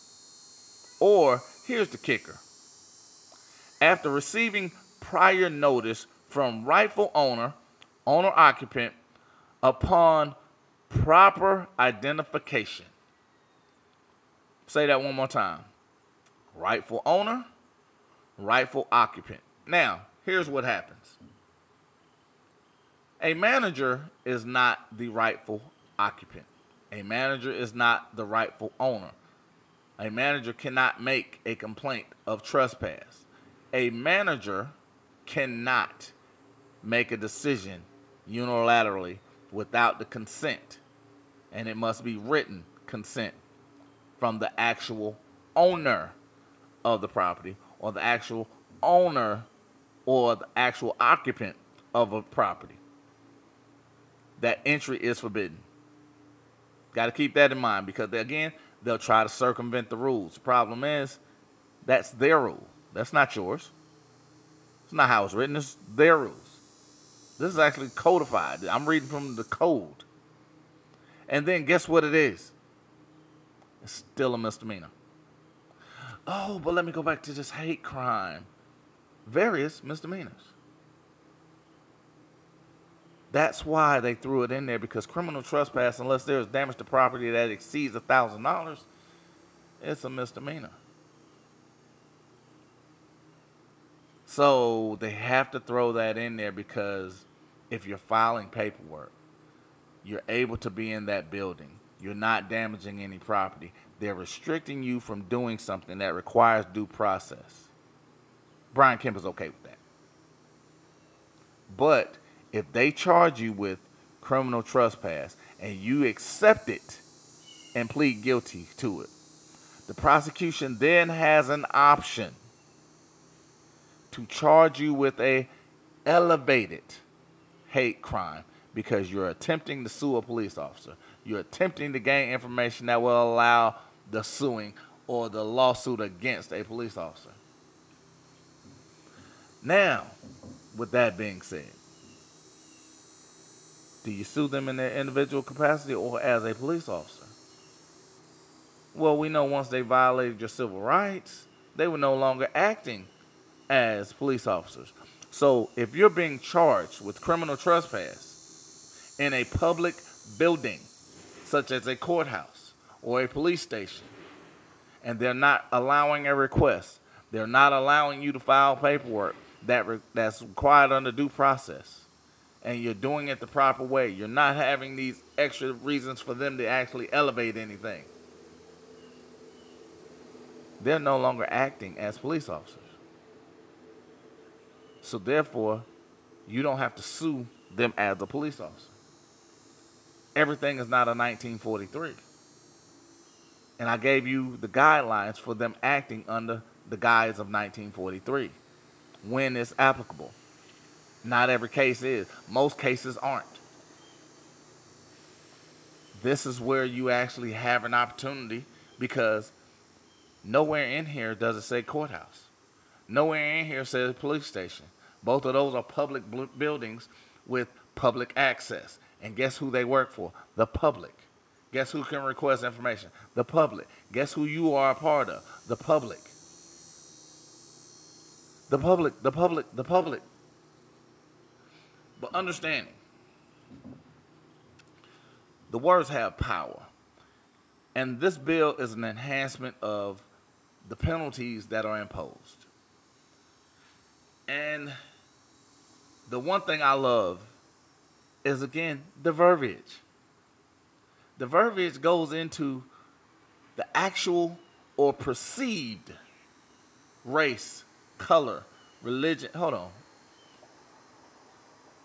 Or, here's the kicker. After receiving prior notice from rightful owner-occupant, upon proper identification. Say that one more time. Rightful owner, rightful occupant. Now, here's what happens. A manager is not the rightful occupant. A manager is not the rightful owner. A manager cannot make a complaint of trespass. A manager cannot make a decision unilaterally without the consent, and it must be written consent from the actual owner of the property or the actual owner or the actual occupant of a property. That entry is forbidden. Got to keep that in mind, because again, they'll try to circumvent the rules. The problem is, that's their rule. That's not yours. It's not how it's written. It's their rules. This is actually codified. I'm reading from the code. And then guess what it is? It's still a misdemeanor. Oh, but let me go back to this hate crime. Various misdemeanors. That's why they threw it in there, because criminal trespass, unless there is damage to property that exceeds $1,000, it's a misdemeanor. So they have to throw that in there, because if you're filing paperwork, you're able to be in that building. You're not damaging any property. They're restricting you from doing something that requires due process. Brian Kemp is okay with that. But if they charge you with criminal trespass and you accept it and plead guilty to it, The prosecution then has an option to charge you with a elevated hate crime because you're attempting to sue a police officer. You're attempting to gain information that will allow the suing or the lawsuit against a police officer. Now, with that being said, do you sue them in their individual capacity or as a police officer? Well, we know once they violated your civil rights, they were no longer acting as police officers. So if you're being charged with criminal trespass in a public building, such as a courthouse or a police station, and they're not allowing a request, they're not allowing you to file paperwork that's required under due process, and you're doing it the proper way, you're not having these extra reasons for them to actually elevate anything, they're no longer acting as police officers. So therefore, you don't have to sue them as a police officer. Everything is not a 1943. And I gave you the guidelines for them acting under the guise of 1943 when it's applicable. Not every case is. Most cases aren't. This is where you actually have an opportunity, because nowhere in here does it say courthouse. Nowhere in here says police station. Both of those are public buildings with public access. And guess who they work for? The public. Guess who can request information? The public. Guess who you are a part of? The public. The public, the public, the public. But understanding, the words have power. And this bill is an enhancement of the penalties that are imposed. And the one thing I love is, again, the verbiage. The verbiage goes into the actual or perceived race, color, religion. Hold on.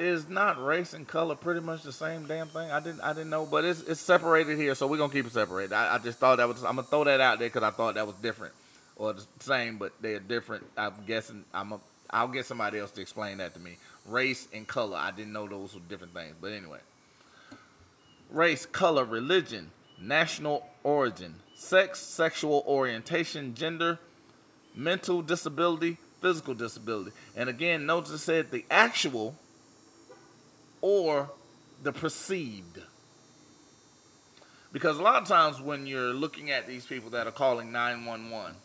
Is not race and color pretty much the same damn thing? I didn't know, but it's separated here, so we're going to keep it separated. I just thought that was, I'm going to throw that out there because I thought that was different or the same, but they're different. I'm guessing I'll get somebody else to explain that to me. Race and color. I didn't know those were different things, but anyway. Race, color, religion, national origin, sex, sexual orientation, gender, mental disability, physical disability. And again, notice it said the actual or the perceived. Because a lot of times when you're looking at these people that are calling 911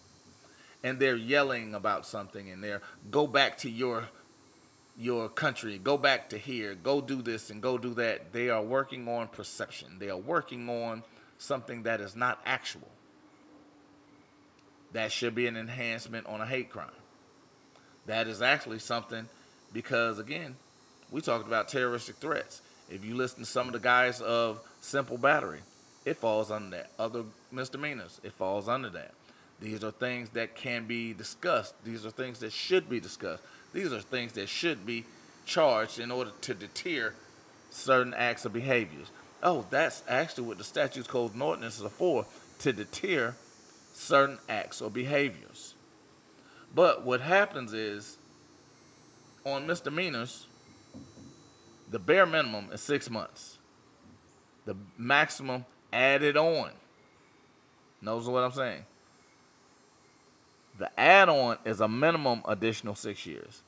and they're yelling about something and they're, go back to your country, go back to here, go do this and go do that, they are working on perception. They are working on something that is not actual. That should be an enhancement on a hate crime. That is actually something, because again, we talked about terroristic threats. If you listen to some of the guys of simple battery, it falls under that. Other misdemeanors, it falls under that. These are things that can be discussed. These are things that should be discussed. These are things that should be charged in order to deter certain acts or behaviors. Oh, that's actually what the statutes, codes, and ordinances are for, to deter certain acts or behaviors. But what happens is, on misdemeanors, the bare minimum is 6 months. The maximum added on. Knows what I'm saying? The add-on is a minimum additional 6 years.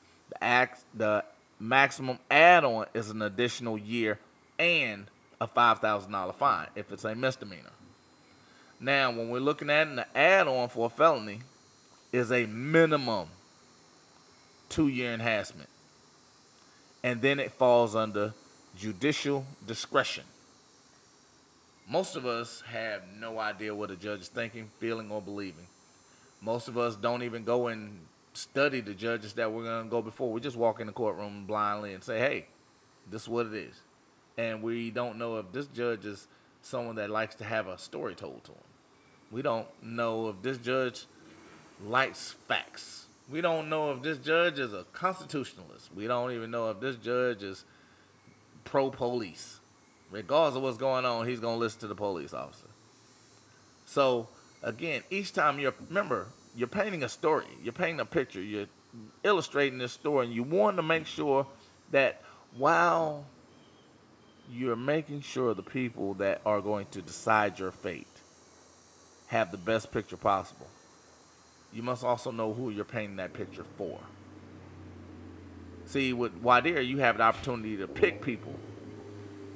The maximum add-on is an additional year and a $5,000 fine if it's a misdemeanor. Now, when we're looking at it, the add-on for a felony is a minimum 2-year enhancement. And then it falls under judicial discretion. Most of us have no idea what a judge is thinking, feeling, or believing. Most of us don't even go and study the judges that we're going to go before. We just walk in the courtroom blindly and say, hey, this is what it is. And we don't know if this judge is someone that likes to have a story told to him. We don't know if this judge likes facts. We don't know if this judge is a constitutionalist. We don't even know if this judge is pro-police. Regardless of what's going on, he's going to listen to the police officer. So Again, each time you're, remember, you're painting a story, you're painting a picture, you're illustrating this story, and you want to make sure that while you're making sure the people that are going to decide your fate have the best picture possible, you must also know who you're painting that picture for. See, with Wadir, you have the opportunity to pick people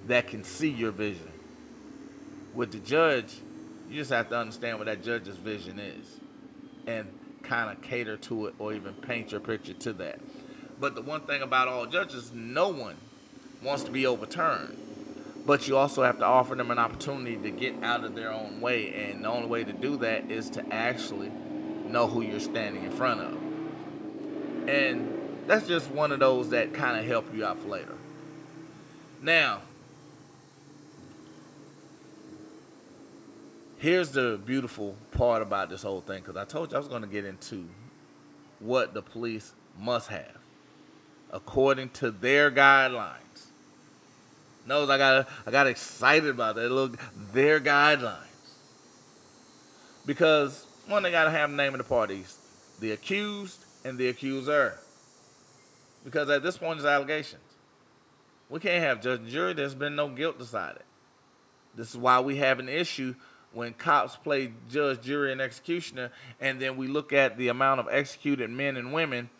that can see your vision. With the judge, you just have to understand what that judge's vision is and kind of cater to it or even paint your picture to that. But the one thing about all judges, no one wants to be overturned. But you also have to offer them an opportunity to get out of their own way. And the only way to do that is to actually know who you're standing in front of. And that's just one of those that kind of help you out for later. Now, here's the beautiful part about this whole thing, because I told you I was going to get into what the police must have according to their guidelines. Notice I got excited about that. Look, their guidelines. Because one, they got to have the name of the parties, the accused and the accuser. Because at this point, it's allegations. We can't have judge and jury. There's been no guilt decided. This is why we have an issue when cops play judge, jury, and executioner, and then we look at the amount of executed men and women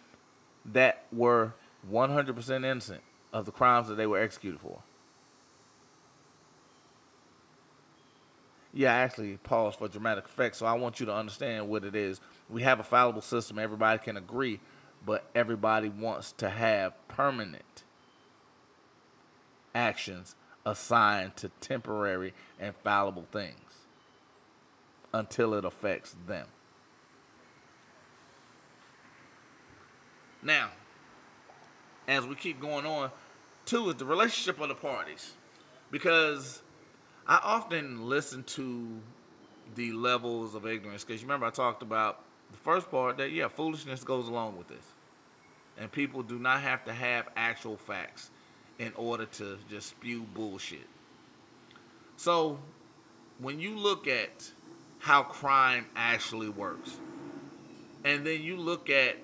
that were 100% innocent of the crimes that they were executed for. Yeah, I actually paused for dramatic effect, so I want you to understand what it is. We have a fallible system. Everybody can agree, but everybody wants to have permanent actions assigned to temporary and fallible things until it affects them. Now, as we keep going on, two is the relationship of the parties, because I often listen to the levels of ignorance, because you remember I talked about the first part that, yeah, foolishness goes along with this. And people do not have to have actual facts in order to just spew bullshit. So when you look at how crime actually works, and then you look at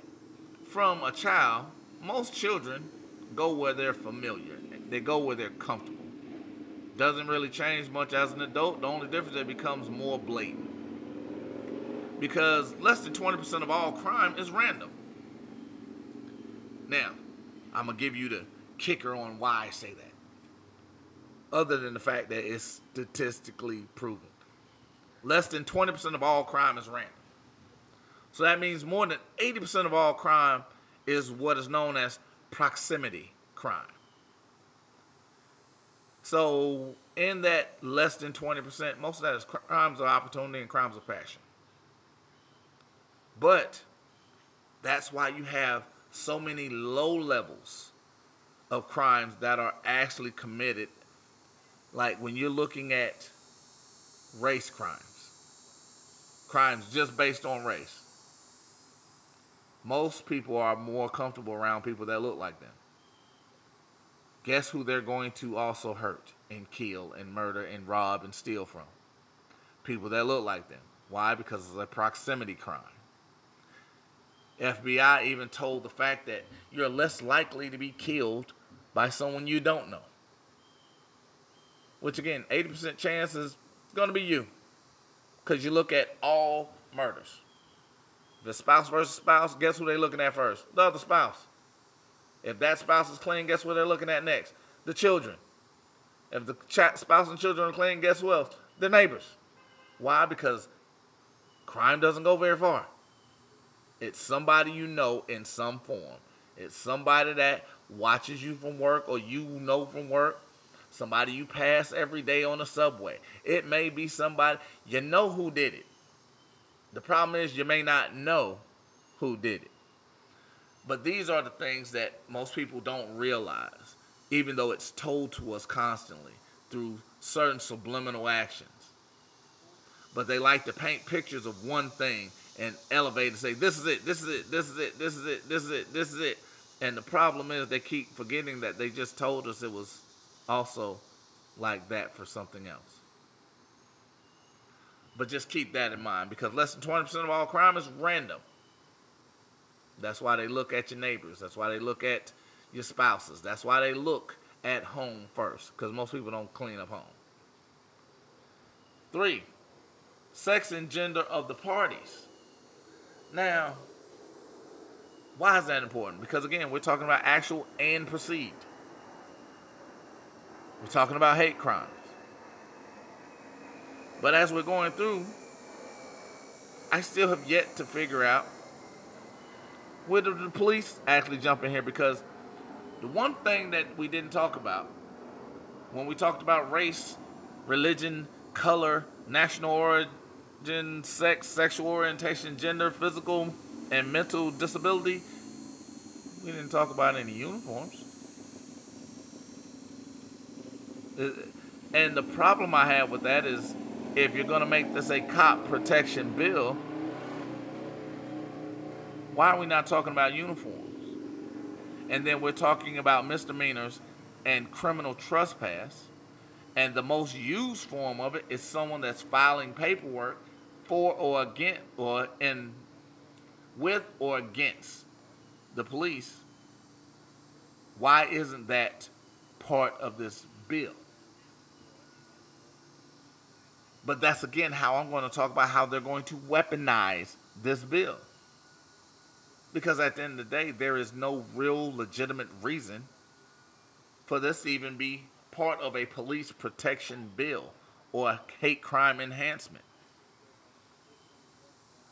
from a child, most children go where they're familiar. They go where they're comfortable. Doesn't really change much as an adult. The only difference is it becomes more blatant, because less than 20% of all crime is random. Now, I'm going to give you the kicker on why I say that, other than the fact that it's statistically proven. Less than 20% of all crime is random. So that means more than 80% of all crime is what is known as proximity crime. So in that less than 20%, most of that is crimes of opportunity and crimes of passion. But that's why you have so many low levels of crimes that are actually committed. Like when you're looking at race crimes, crimes just based on race, most people are more comfortable around people that look like them. Guess who they're going to also hurt and kill and murder and rob and steal from? People that look like them. Why? Because it's a proximity crime. FBI even told the fact that you're less likely to be killed by someone you don't know. Which again, 80% chance is going to be you. Because you look at all murders. The spouse versus spouse, guess who they're looking at first? The other spouse. If that spouse is clean, guess what they're looking at next? The children. If the spouse and children are clean, guess who else? The neighbors. Why? Because crime doesn't go very far. It's somebody you know in some form. It's somebody that watches you from work or you know from work. Somebody you pass every day on the subway. It may be somebody you know who did it. The problem is you may not know who did it. But these are the things that most people don't realize, even though it's told to us constantly through certain subliminal actions. But they like to paint pictures of one thing and elevate and say, this is it, this is it, this is it, this is it, this is it, this is it. And the problem is they keep forgetting that they just told us it was also like that for something else. But just keep that in mind, because less than 20% of all crime is random. That's why they look at your neighbors. That's why they look at your spouses. That's why they look at home first, because most people don't clean up home. 3, sex and gender of the parties. Now, why is that important? Because, again, we're talking about actual and perceived. We're talking about hate crimes. But as we're going through, I still have yet to figure out whether the police actually jump in here, because the one thing that we didn't talk about when we talked about race, religion, color, national origin, sex, sexual orientation, gender, physical, and mental disability, we didn't talk about any uniforms. And the problem I have with that is, if you're going to make this a cop protection bill, why are we not talking about uniforms? And then we're talking about misdemeanors and criminal trespass. And the most used form of it is someone that's filing paperwork for or against, or in with or against the police. Why isn't that part of this bill? But that's, again, how I'm going to talk about how they're going to weaponize this bill. Because at the end of the day, there is no real legitimate reason for this to even be part of a police protection bill or a hate crime enhancement.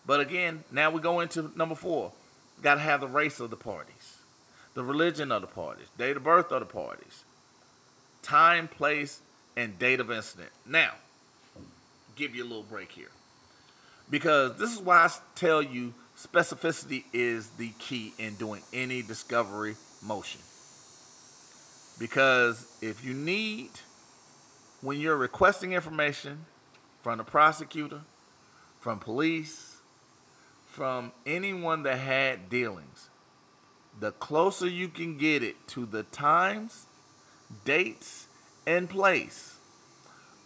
But again, now we go into number 4. Got to have the race of the parties, the religion of the parties, date of birth of the parties, time, place, and date of incident. Now, give you a little break here, because this is why I tell you specificity is the key in doing any discovery motion. Because if you need, when you're requesting information from the prosecutor, from police, from anyone that had dealings, the closer you can get it to the times, dates, and place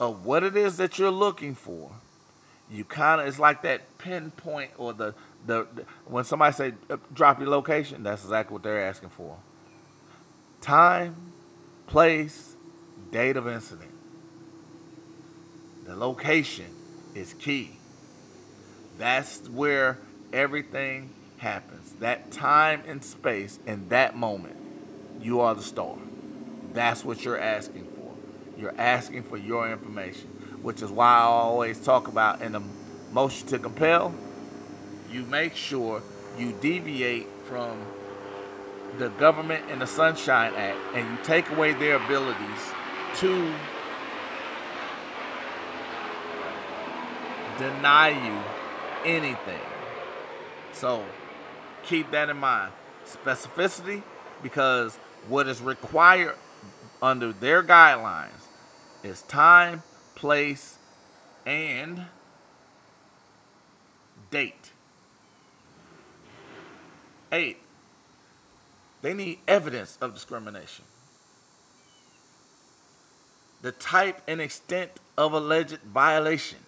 of what it is that you're looking for, you kind of, it's like that pinpoint, or the when somebody say drop your location, that's exactly what they're asking for. Time, place, date of incident. The location is key. That's where everything happens. That time and space and that moment, you are the star. That's what you're asking for. You're asking for your information, which is why I always talk about in the motion to compel, you make sure you deviate from the government and the Sunshine Act, and you take away their abilities to deny you anything. So keep that in mind. Specificity, because what is required under their guidelines is time, place, and date. 8, they need evidence of discrimination. The type and extent of alleged violation.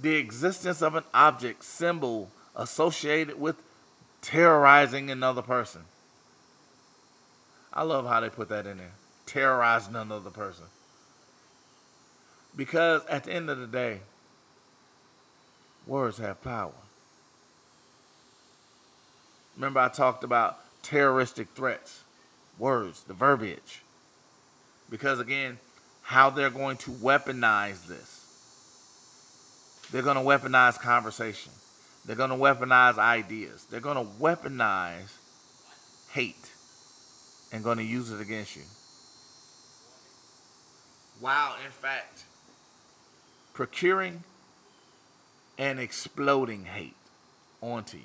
The existence of an object, symbol associated with terrorizing another person. I love how they put that in there. Terrorizing another person. Because at the end of the day, words have power. Remember I talked about terroristic threats. Words, the verbiage. Because again, how they're going to weaponize this. They're going to weaponize conversation. They're going to weaponize ideas. They're going to weaponize hate. And going to use it against you. While, in fact, procuring and exploding hate onto you.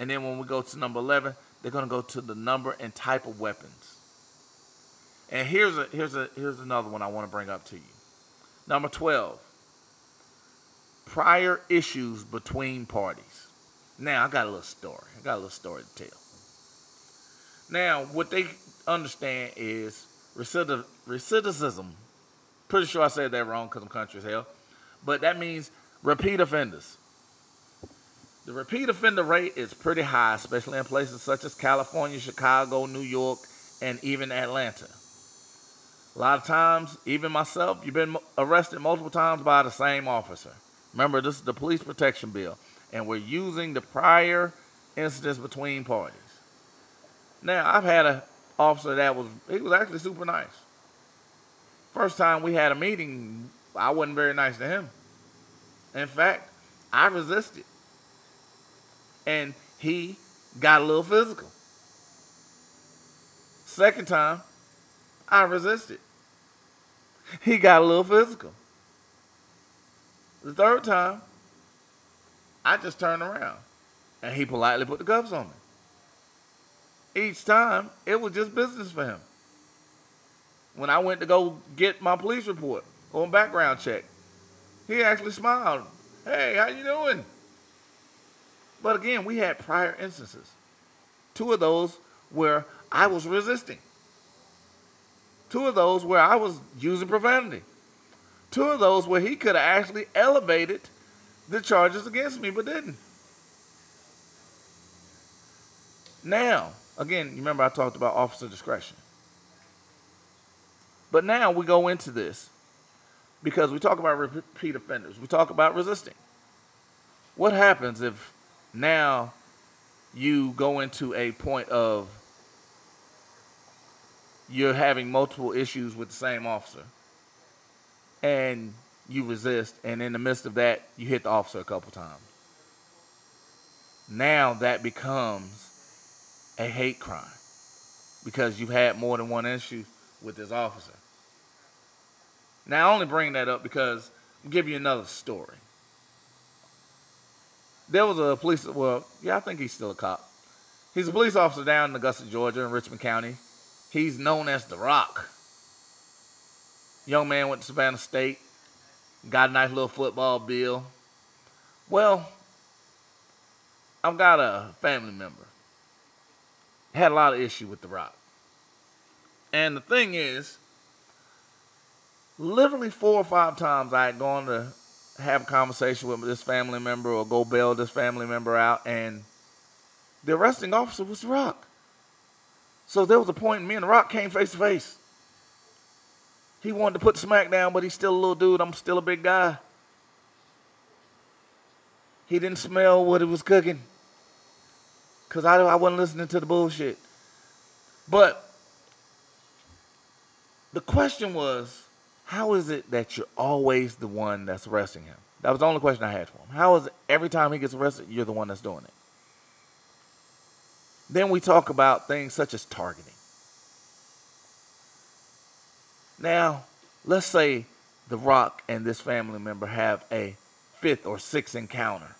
And then when we go to number 11, they're going to go to the number and type of weapons. And here's another one I want to bring up to you. Number 12, prior issues between parties. Now, I got a little story. I got a little story to tell. Now, what they understand is recidivism Pretty sure I said that wrong because I'm country as hell. But that means repeat offenders. The repeat offender rate is pretty high, especially in places such as California, Chicago, New York, and even Atlanta. A lot of times, even myself, you've been arrested multiple times by the same officer. Remember, this is the police protection bill, and we're using the prior incidents between parties. Now, I've had an officer that he was actually super nice. First time we had a meeting, I wasn't very nice to him. In fact, I resisted. And he got a little physical. Second time, I resisted. He got a little physical. The third time, I just turned around. And he politely put the cuffs on me. Each time, it was just business for him. When I went to go get my police report or background check, he actually smiled. Hey, how you doing? But again, we had prior instances. Two of those where I was resisting. Two of those where I was using profanity. Two of those where he could have actually elevated the charges against me, but didn't. Now, again, you remember I talked about officer discretion. But now we go into this because we talk about repeat offenders. We talk about resisting. What happens if now you go into a point of you're having multiple issues with the same officer and you resist, and in the midst of that, you hit the officer a couple times? Now that becomes a hate crime because you've had more than one issue with this officer. Now I only bring that up because I'll give you another story. There was a police, well, yeah, I think he's still a cop. He's a police officer down in Augusta, Georgia, in Richmond County. He's known as The Rock. Young man went to Savannah State, got a nice little football bill. Well, I've got a family member. Had a lot of issue with The Rock. And the thing is, literally 4 or 5 times I had gone to have a conversation with this family member or go bail this family member out, and the arresting officer was The Rock. So there was a point me and The Rock came face to face. He wanted to put the smack down, but he's still a little dude. I'm still a big guy. He didn't smell what he was cooking because I wasn't listening to the bullshit. But the question was, how is it that you're always the one that's arresting him? That was the only question I had for him. How is it every time he gets arrested, you're the one that's doing it? Then we talk about things such as targeting. Now, let's say The Rock and this family member have a 5th or 6th encounter.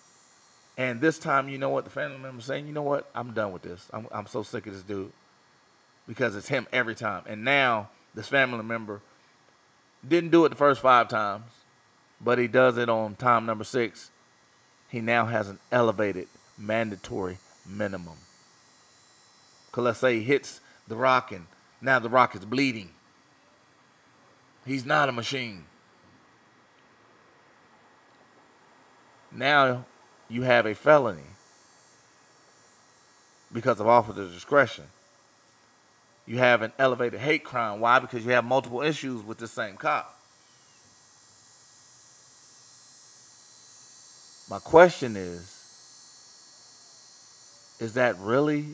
And this time, you know what? The family member's saying, you know what? I'm done with this. I'm so sick of this dude because it's him every time. And now this family member didn't do it the first 5 times, but he does it on time number 6. He now has an elevated mandatory minimum. Because let's say he hits The Rock and now The Rock is bleeding. He's not a machine. Now you have a felony because of officer discretion. You have an elevated hate crime. Why? Because you have multiple issues with the same cop. My question is that really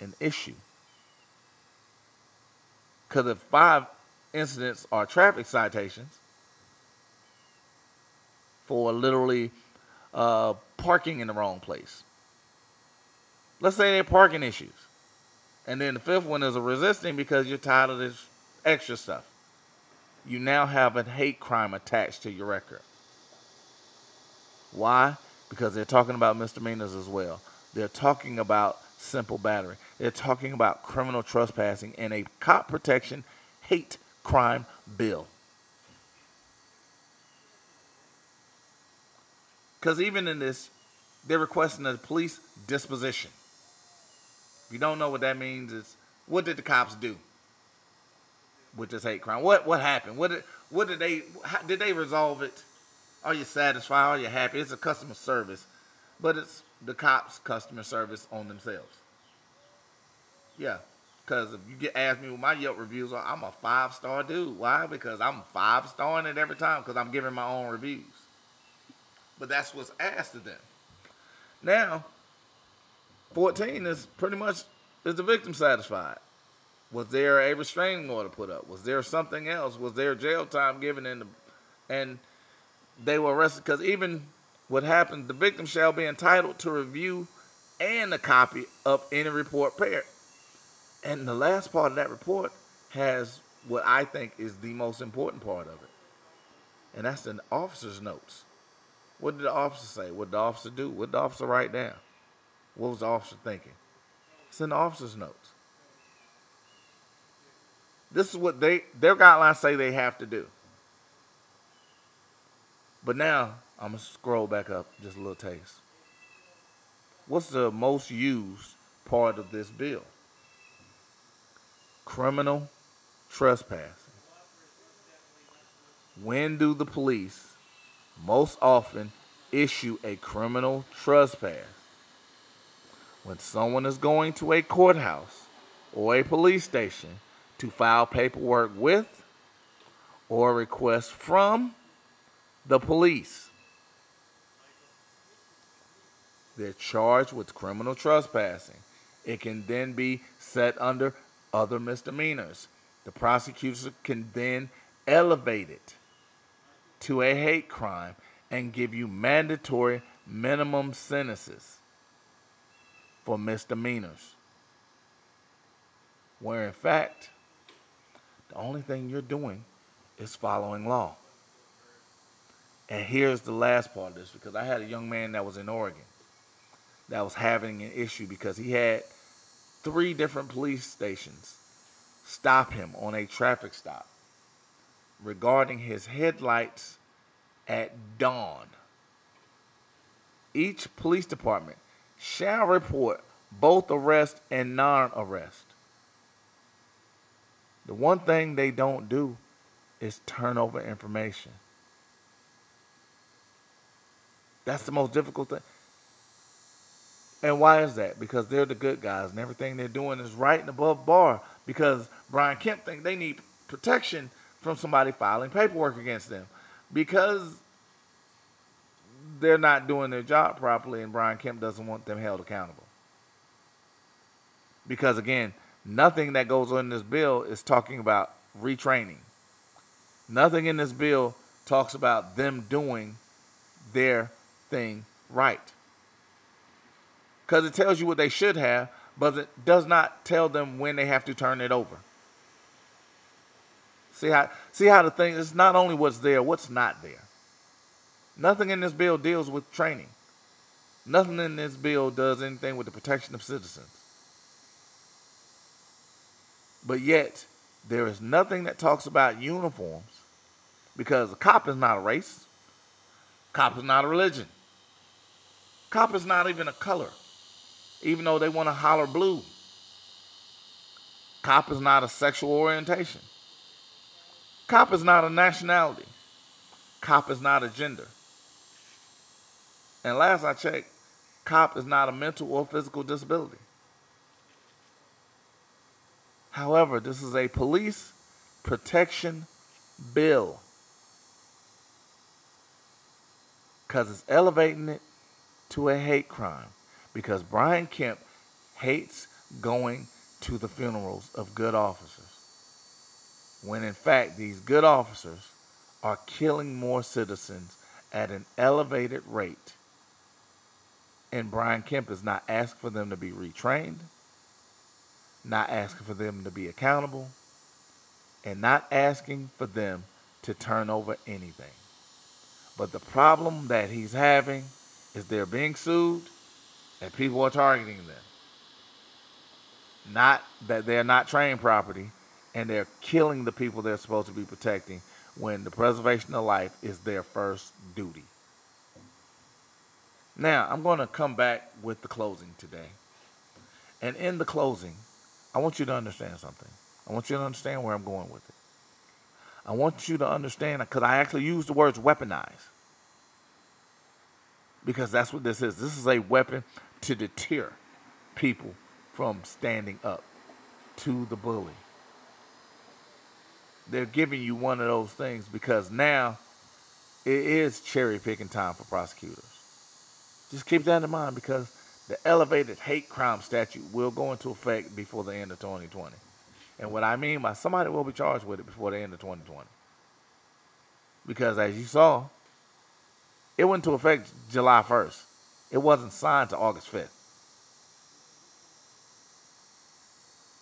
an issue? Because if 5 incidents are traffic citations for literally parking in the wrong place. Let's say they're parking issues. And then the 5th one is a resisting because you're tired of this extra stuff. You now have a hate crime attached to your record. Why? Because they're talking about misdemeanors as well. They're talking about simple battery. They're talking about criminal trespassing and a cop protection hate crime bill. Because even in this, they're requesting a police disposition. If you don't know what that means, it's what did the cops do? with this hate crime? What happened? How did they resolve it? Are you satisfied? Are you happy? It's a customer service, but it's the cops' customer service on themselves. Yeah, because if you get asked me what my Yelp reviews are, I'm a 5-star dude. Why? Because I'm 5-starring it every time because I'm giving my own reviews. But that's what's asked of them. Now, 14 is pretty much, is the victim satisfied? Was there a restraining order put up? Was there something else? Was there jail time given and they were arrested? Because even what happens, the victim shall be entitled to review and a copy of any report paired. And the last part of that report has what I think is the most important part of it. And that's the officer's notes. What did the officer say? What did the officer do? What did the officer write down? What was the officer thinking? It's in the officer's notes. This is what their guidelines say they have to do. But now, I'm going to scroll back up just a little taste. What's the most used part of this bill? Criminal trespassing. When do the police most often issue a criminal trespass? When someone is going to a courthouse or a police station to file paperwork with or request from the police. They're charged with criminal trespassing. It can then be set under other misdemeanors. The prosecutor can then elevate it to a hate crime and give you mandatory minimum sentences for misdemeanors. Where in fact, the only thing you're doing is following law. And here's the last part of this, because I had a young man that was in Oregon that was having an issue because he had 3 different police stations stop him on a traffic stop regarding his headlights at dawn. Each police department shall report both arrest and non-arrest. The one thing they don't do is turn over information. That's the most difficult thing. And why is that? Because they're the good guys, and everything they're doing is right and above bar because Brian Kemp thinks they need protection from somebody filing paperwork against them because they're not doing their job properly, and Brian Kemp doesn't want them held accountable. Because, again, nothing that goes on in this bill is talking about retraining. Nothing in this bill talks about them doing their thing right. Because it tells you what they should have, but it does not tell them when they have to turn it over. See how the thing is not only what's there, what's not there. Nothing in this bill deals with training. Nothing in this bill does anything with the protection of citizens. But yet, there is nothing that talks about uniforms because a cop is not a race. Cop is not a religion. Cop is not even a color, even though they want to holler blue. Cop is not a sexual orientation. Cop is not a nationality. Cop is not a gender. And last I checked, cop is not a mental or physical disability. However, this is a police protection bill because it's elevating it to a hate crime because Brian Kemp hates going to the funerals of good officers when in fact these good officers are killing more citizens at an elevated rate, and Brian Kemp is not asking for them to be retrained, not asking for them to be accountable, and not asking for them to turn over anything. But the problem that he's having is they're being sued and people are targeting them. Not that they're not trained properly and they're killing the people they're supposed to be protecting when the preservation of life is their first duty. Now, I'm going to come back with the closing today. And in the closing, I want you to understand something. I want you to understand where I'm going with it. I want you to understand, because I actually use the words weaponize, because that's what this is. This is a weapon to deter people from standing up to the bully. They're giving you one of those things because now it is cherry picking time for prosecutors. Just keep that in mind, because the elevated hate crime statute will go into effect before the end of 2020. And what I mean by somebody will be charged with it before the end of 2020. Because as you saw, it went into effect July 1st. It wasn't signed to August 5th.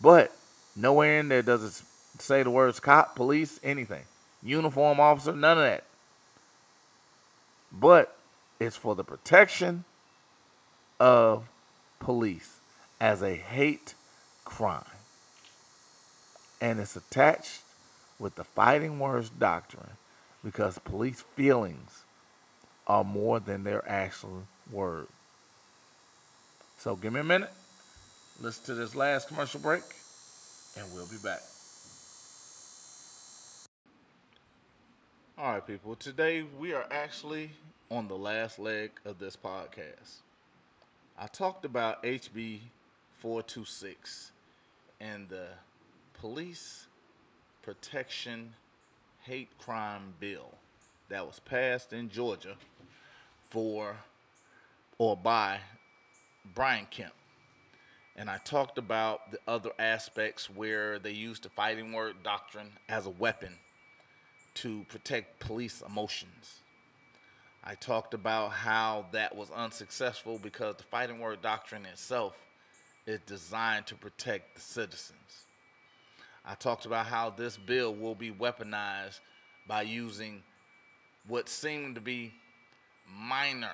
But nowhere in there does it say the words cop, police, anything. Uniform officer, none of that. But it's for the protection of police as a hate crime. And it's attached with the Fighting Words Doctrine, because police feelings are more than their actual word. So give me a minute. Listen to this last commercial break, and we'll be back. All right, people. Today, we are actually on the last leg of this podcast. I talked about HB 426 and the Police Protection Hate Crime Bill that was passed in Georgia by Brian Kemp. And I talked about the other aspects where they used the Fighting Word Doctrine as a weapon to protect police emotions. I talked about how that was unsuccessful because the Fighting Word Doctrine itself is designed to protect the citizens. I talked about how this bill will be weaponized by using what seem to be minor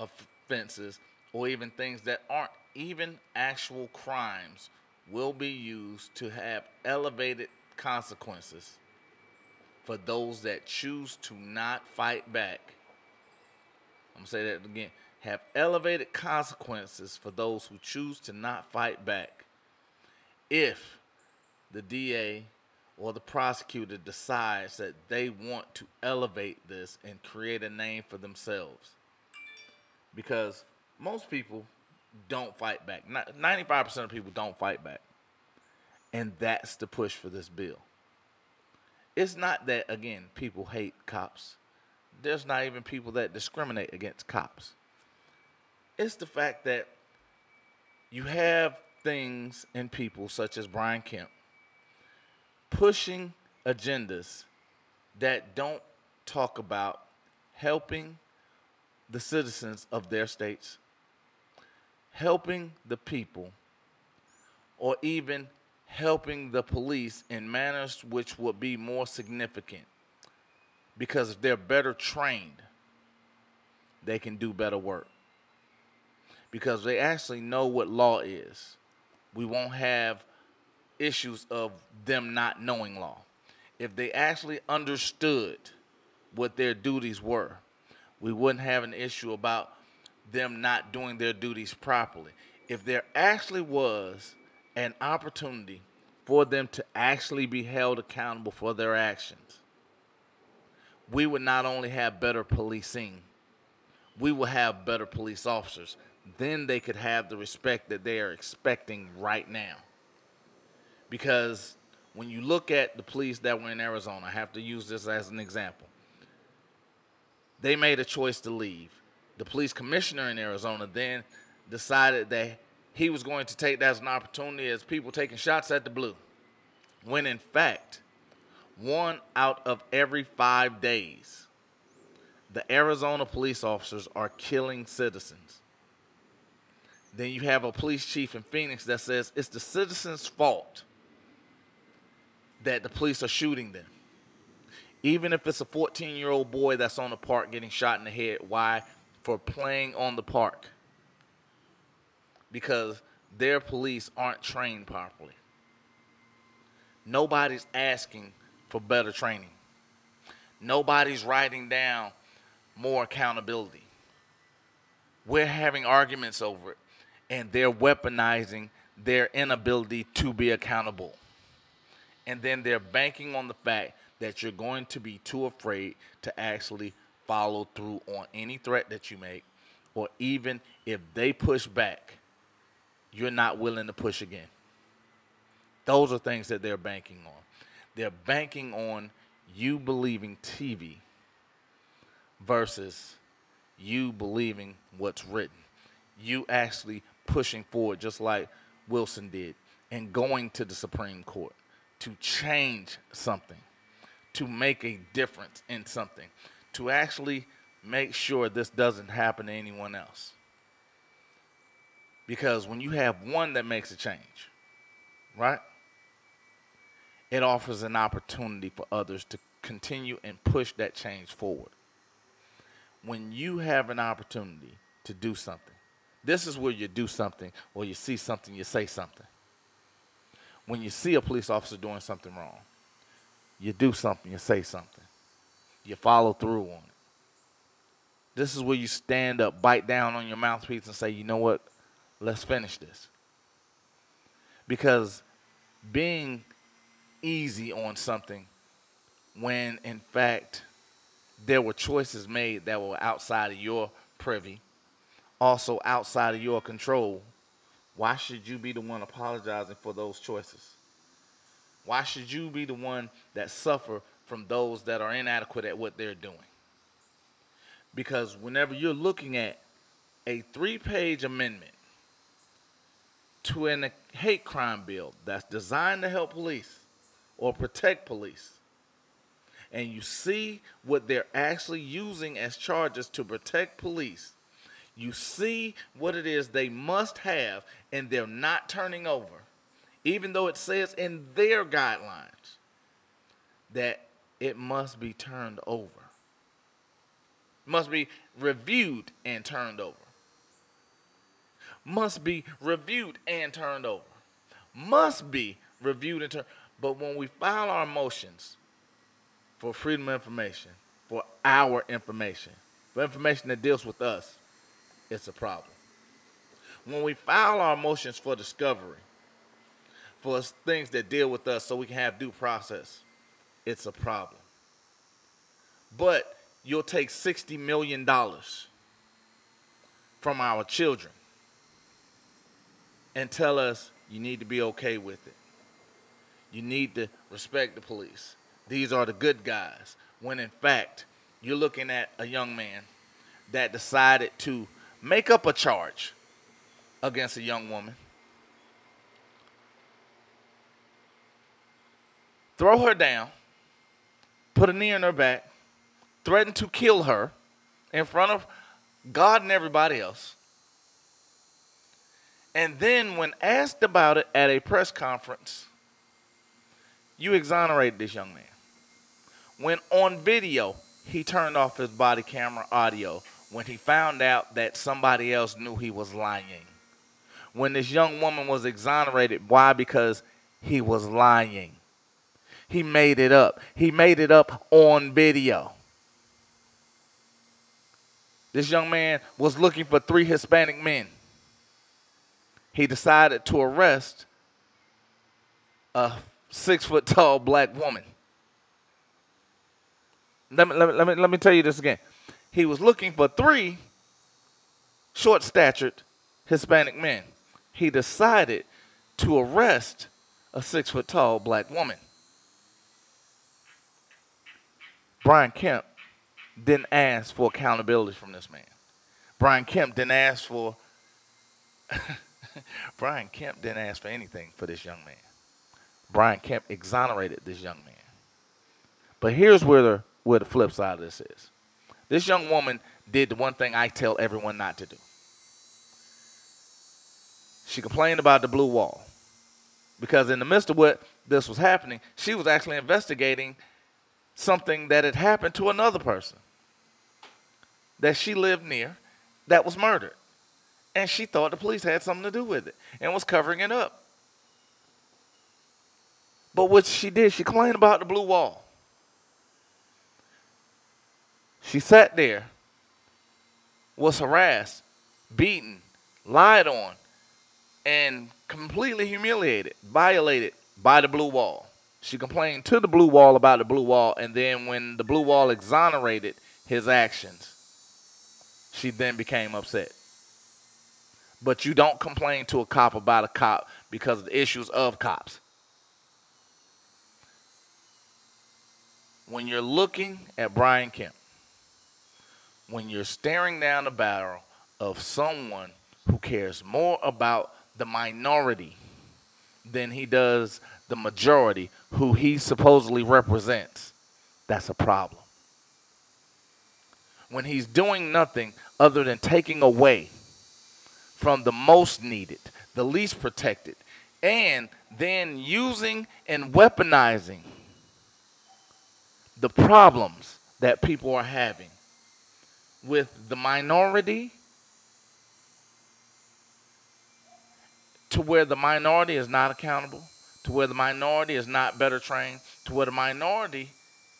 offenses, or even things that aren't even actual crimes, will be used to have elevated consequences for those that choose to not fight back. I'm going to say that again. Have elevated consequences for those who choose to not fight back if the DA or the prosecutor decides that they want to elevate this and create a name for themselves. Because most people don't fight back. 95% of people don't fight back. And that's the push for this bill. It's not that, again, people hate cops. There's not even people that discriminate against cops. It's the fact that you have things and people such as Brian Kemp pushing agendas that don't talk about helping the citizens of their states, helping the people, or even helping the police in manners which would be more significant, because if they're better trained, they can do better work, because they actually know what law is. We won't have issues of them not knowing law. If they actually understood what their duties were, we wouldn't have an issue about them not doing their duties properly. If there actually was an opportunity for them to actually be held accountable for their actions, we would not only have better policing, we would have better police officers. Then they could have the respect that they are expecting right now. Because when you look at the police that were in Arizona, I have to use this as an example. They made a choice to leave. The police commissioner in Arizona then decided that he was going to take that as an opportunity, as people taking shots at the blue, when in fact, 1 out of every 5 days, the Arizona police officers are killing citizens. Then you have a police chief in Phoenix that says it's the citizens' fault that the police are shooting them. Even if it's a 14-year-old boy that's on the park getting shot in the head. Why? For playing on the park. Because their police aren't trained properly. Nobody's asking for better training. Nobody's writing down more accountability. We're having arguments over it. And they're weaponizing their inability to be accountable. and then they're banking on the fact that you're going to be too afraid to actually follow through on any threat that you make, or even if they push back, you're not willing to push again. Those are things that they're banking on. They're banking on you believing TV versus you believing what's written. You actually pushing forward just like Wilson did and going to the Supreme Court to change something, to make a difference in something, to actually make sure this doesn't happen to anyone else. Because when you have one that makes a change, right, it offers an opportunity for others to continue and push that change forward. When you have an opportunity to do something, this is where you do something, or you see something, you say something. When you see a police officer doing something wrong, you do something, you say something. You follow through on it. This is where you stand up, bite down on your mouthpiece and say, you know what, let's finish this. Because being easy on something when, in fact, there were choices made that were outside of your privy, also outside of your control, why should you be the one apologizing for those choices? Why should you be the one that suffer from those that are inadequate at what they're doing? Because whenever you're looking at a 3-page amendment to a hate crime bill that's designed to help police or protect police, and you see what they're actually using as charges to protect police, you see what it is they must have and they're not turning over, even though it says in their guidelines that it must be turned over, must be reviewed and turned over, must be reviewed and turned over, must be reviewed and turned over. But when we file our motions for freedom of information, for our information, for information that deals with us, it's a problem. When we file our motions for discovery, for things that deal with us so we can have due process, it's a problem. But you'll take $60 million from our children and tell us you need to be okay with it. You need to respect the police. These are the good guys. When in fact, you're looking at a young man that decided to make up a charge against a young woman, throw her down, put a knee in her back, threatened to kill her in front of God and everybody else. And then when asked about it at a press conference, you exonerated this young man. When on video, he turned off his body camera audio when he found out that somebody else knew he was lying. When this young woman was exonerated, why? Because he was lying. He made it up. He made it up on video. This young man was looking for 3 Hispanic men. He decided to arrest a 6-foot-tall black woman. Let me tell you this again. He was looking for 3 short-statured Hispanic men. He decided to arrest a 6-foot-tall black woman. Brian Kemp didn't ask for accountability from this man. Brian Kemp didn't ask for Brian Kemp didn't ask for anything for this young man. Brian Kemp exonerated this young man. But here's where the flip side of this is. This young woman did the one thing I tell everyone not to do. She complained about the blue wall. Because in the midst of what this was happening, she was actually investigating something that had happened to another person that she lived near that was murdered. And she thought the police had something to do with it and was covering it up. But what she did, she complained about the blue wall. She sat there, was harassed, beaten, lied on, and completely humiliated, violated by the blue wall. She complained to the blue wall about the blue wall, and then when the blue wall exonerated his actions, she then became upset. But you don't complain to a cop about a cop because of the issues of cops. When you're looking at Brian Kemp, when you're staring down the barrel of someone who cares more about the minority than he does the majority who he supposedly represents, that's a problem. When he's doing nothing other than taking away from the most needed, the least protected, and then using and weaponizing the problems that people are having with the minority, to where the minority is not accountable, to where the minority is not better trained, to where the minority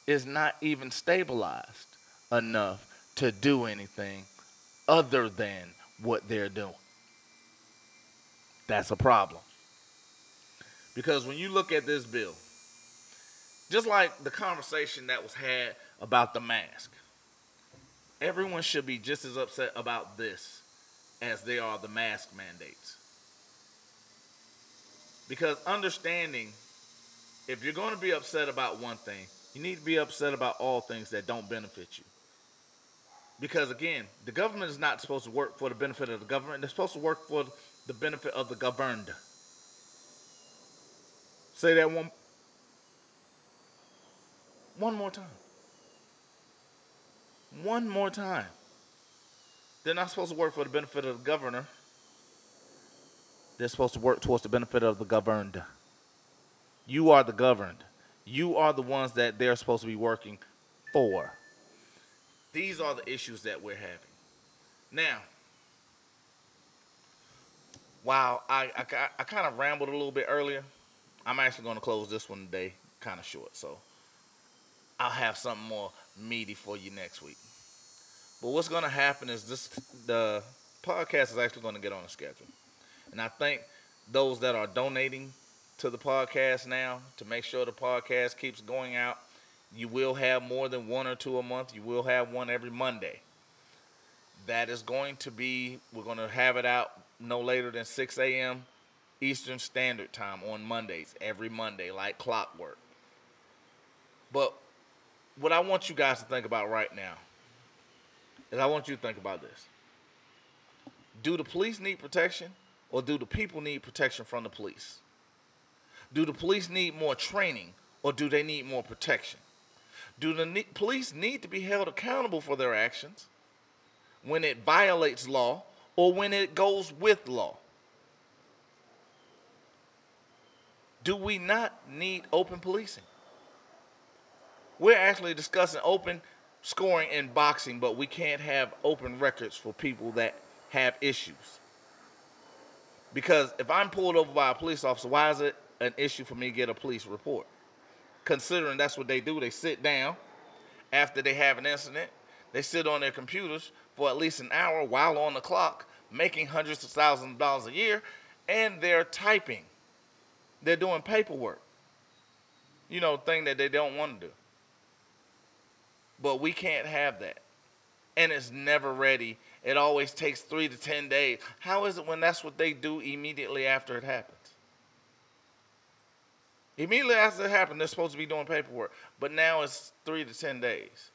is not even stabilized enough to do anything other than what they're doing. That's a problem. Because when you look at this bill, just like the conversation that was had about the mask, everyone should be just as upset about this as they are the mask mandates. Because understanding, if you're going to be upset about one thing, you need to be upset about all things that don't benefit you. Because again, the government is not supposed to work for the benefit of the government. They're supposed to work for the benefit of the governed. Say that one more time. One more time. They're not supposed to work for the benefit of the governor. They're supposed to work towards the benefit of the governed. You are the governed. You are the ones that they're supposed to be working for. These are the issues that we're having. Now, while I kind of rambled a little bit earlier, I'm actually going to close this one today, kind of short. So I'll have something more meaty for you next week. But what's going to happen is the podcast is actually going to get on a schedule. And I thank those that are donating to the podcast now to make sure the podcast keeps going out. You will have more than one or two a month. You will have one every Monday. That is going to be, we're going to have it out no later than 6 a.m. Eastern Standard Time on Mondays, every Monday, like clockwork. But what I want you guys to think about right now is I want you to think about this. Do the police need protection? Or do the people need protection from the police? Do the police need more training, or do they need more protection? Do the police need to be held accountable for their actions when it violates law or when it goes with law? Do we not need open policing? We're actually discussing open scoring in boxing, but we can't have open records for people that have issues. Because if I'm pulled over by a police officer, why is it an issue for me to get a police report? Considering that's what they do. They sit down after they have an incident. They sit on their computers for at least an hour while on the clock, making hundreds of thousands of dollars a year, and they're typing. They're doing paperwork. You know, thing that they don't want to do. But we can't have that. And it's never ready. It always takes 3 to 10 days. How is it when that's what they do immediately after it happens? Immediately after it happened, they're supposed to be doing paperwork. But now it's 3 to 10 days.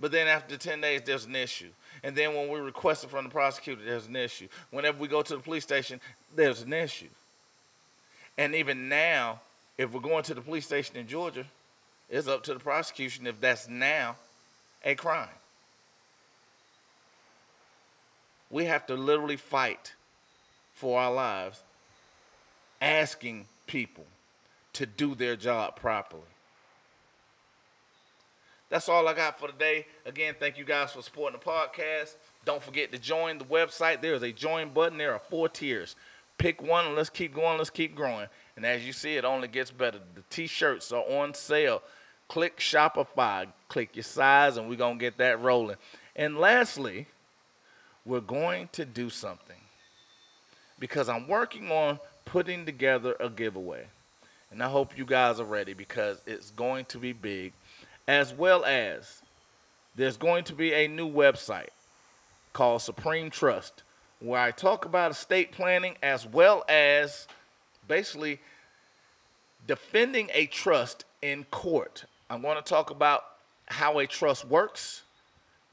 But then after 10 days, there's an issue. And then when we request it from the prosecutor, there's an issue. Whenever we go to the police station, there's an issue. And even now, if we're going to the police station in Georgia, it's up to the prosecution if that's now a crime. We have to literally fight for our lives, asking people to do their job properly. That's all I got for today. Again, thank you guys for supporting the podcast. Don't forget to join the website. There is a join button. There are 4 tiers. Pick one and let's keep going. Let's keep growing. And as you see, it only gets better. The T-shirts are on sale. Click Shopify. Click your size and we're going to get that rolling. And lastly, we're going to do something because I'm working on putting together a giveaway. And I hope you guys are ready, because it's going to be big, as well as there's going to be a new website called Supreme Trust, where I talk about estate planning as well as basically defending a trust in court. I'm going to talk about how a trust works.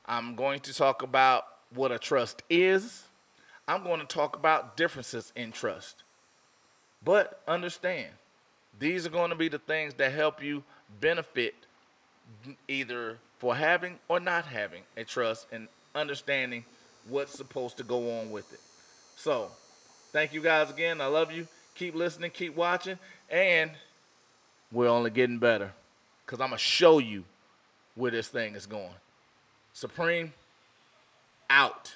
I'm going to talk about what a trust is. I'm going to talk about differences in trust. But understand, these are going to be the things that help you benefit either for having or not having a trust, and understanding what's supposed to go on with it. So, thank you guys again. I love you. Keep listening, keep watching, and we're only getting better, because I'm going to show you where this thing is going. Supreme, out.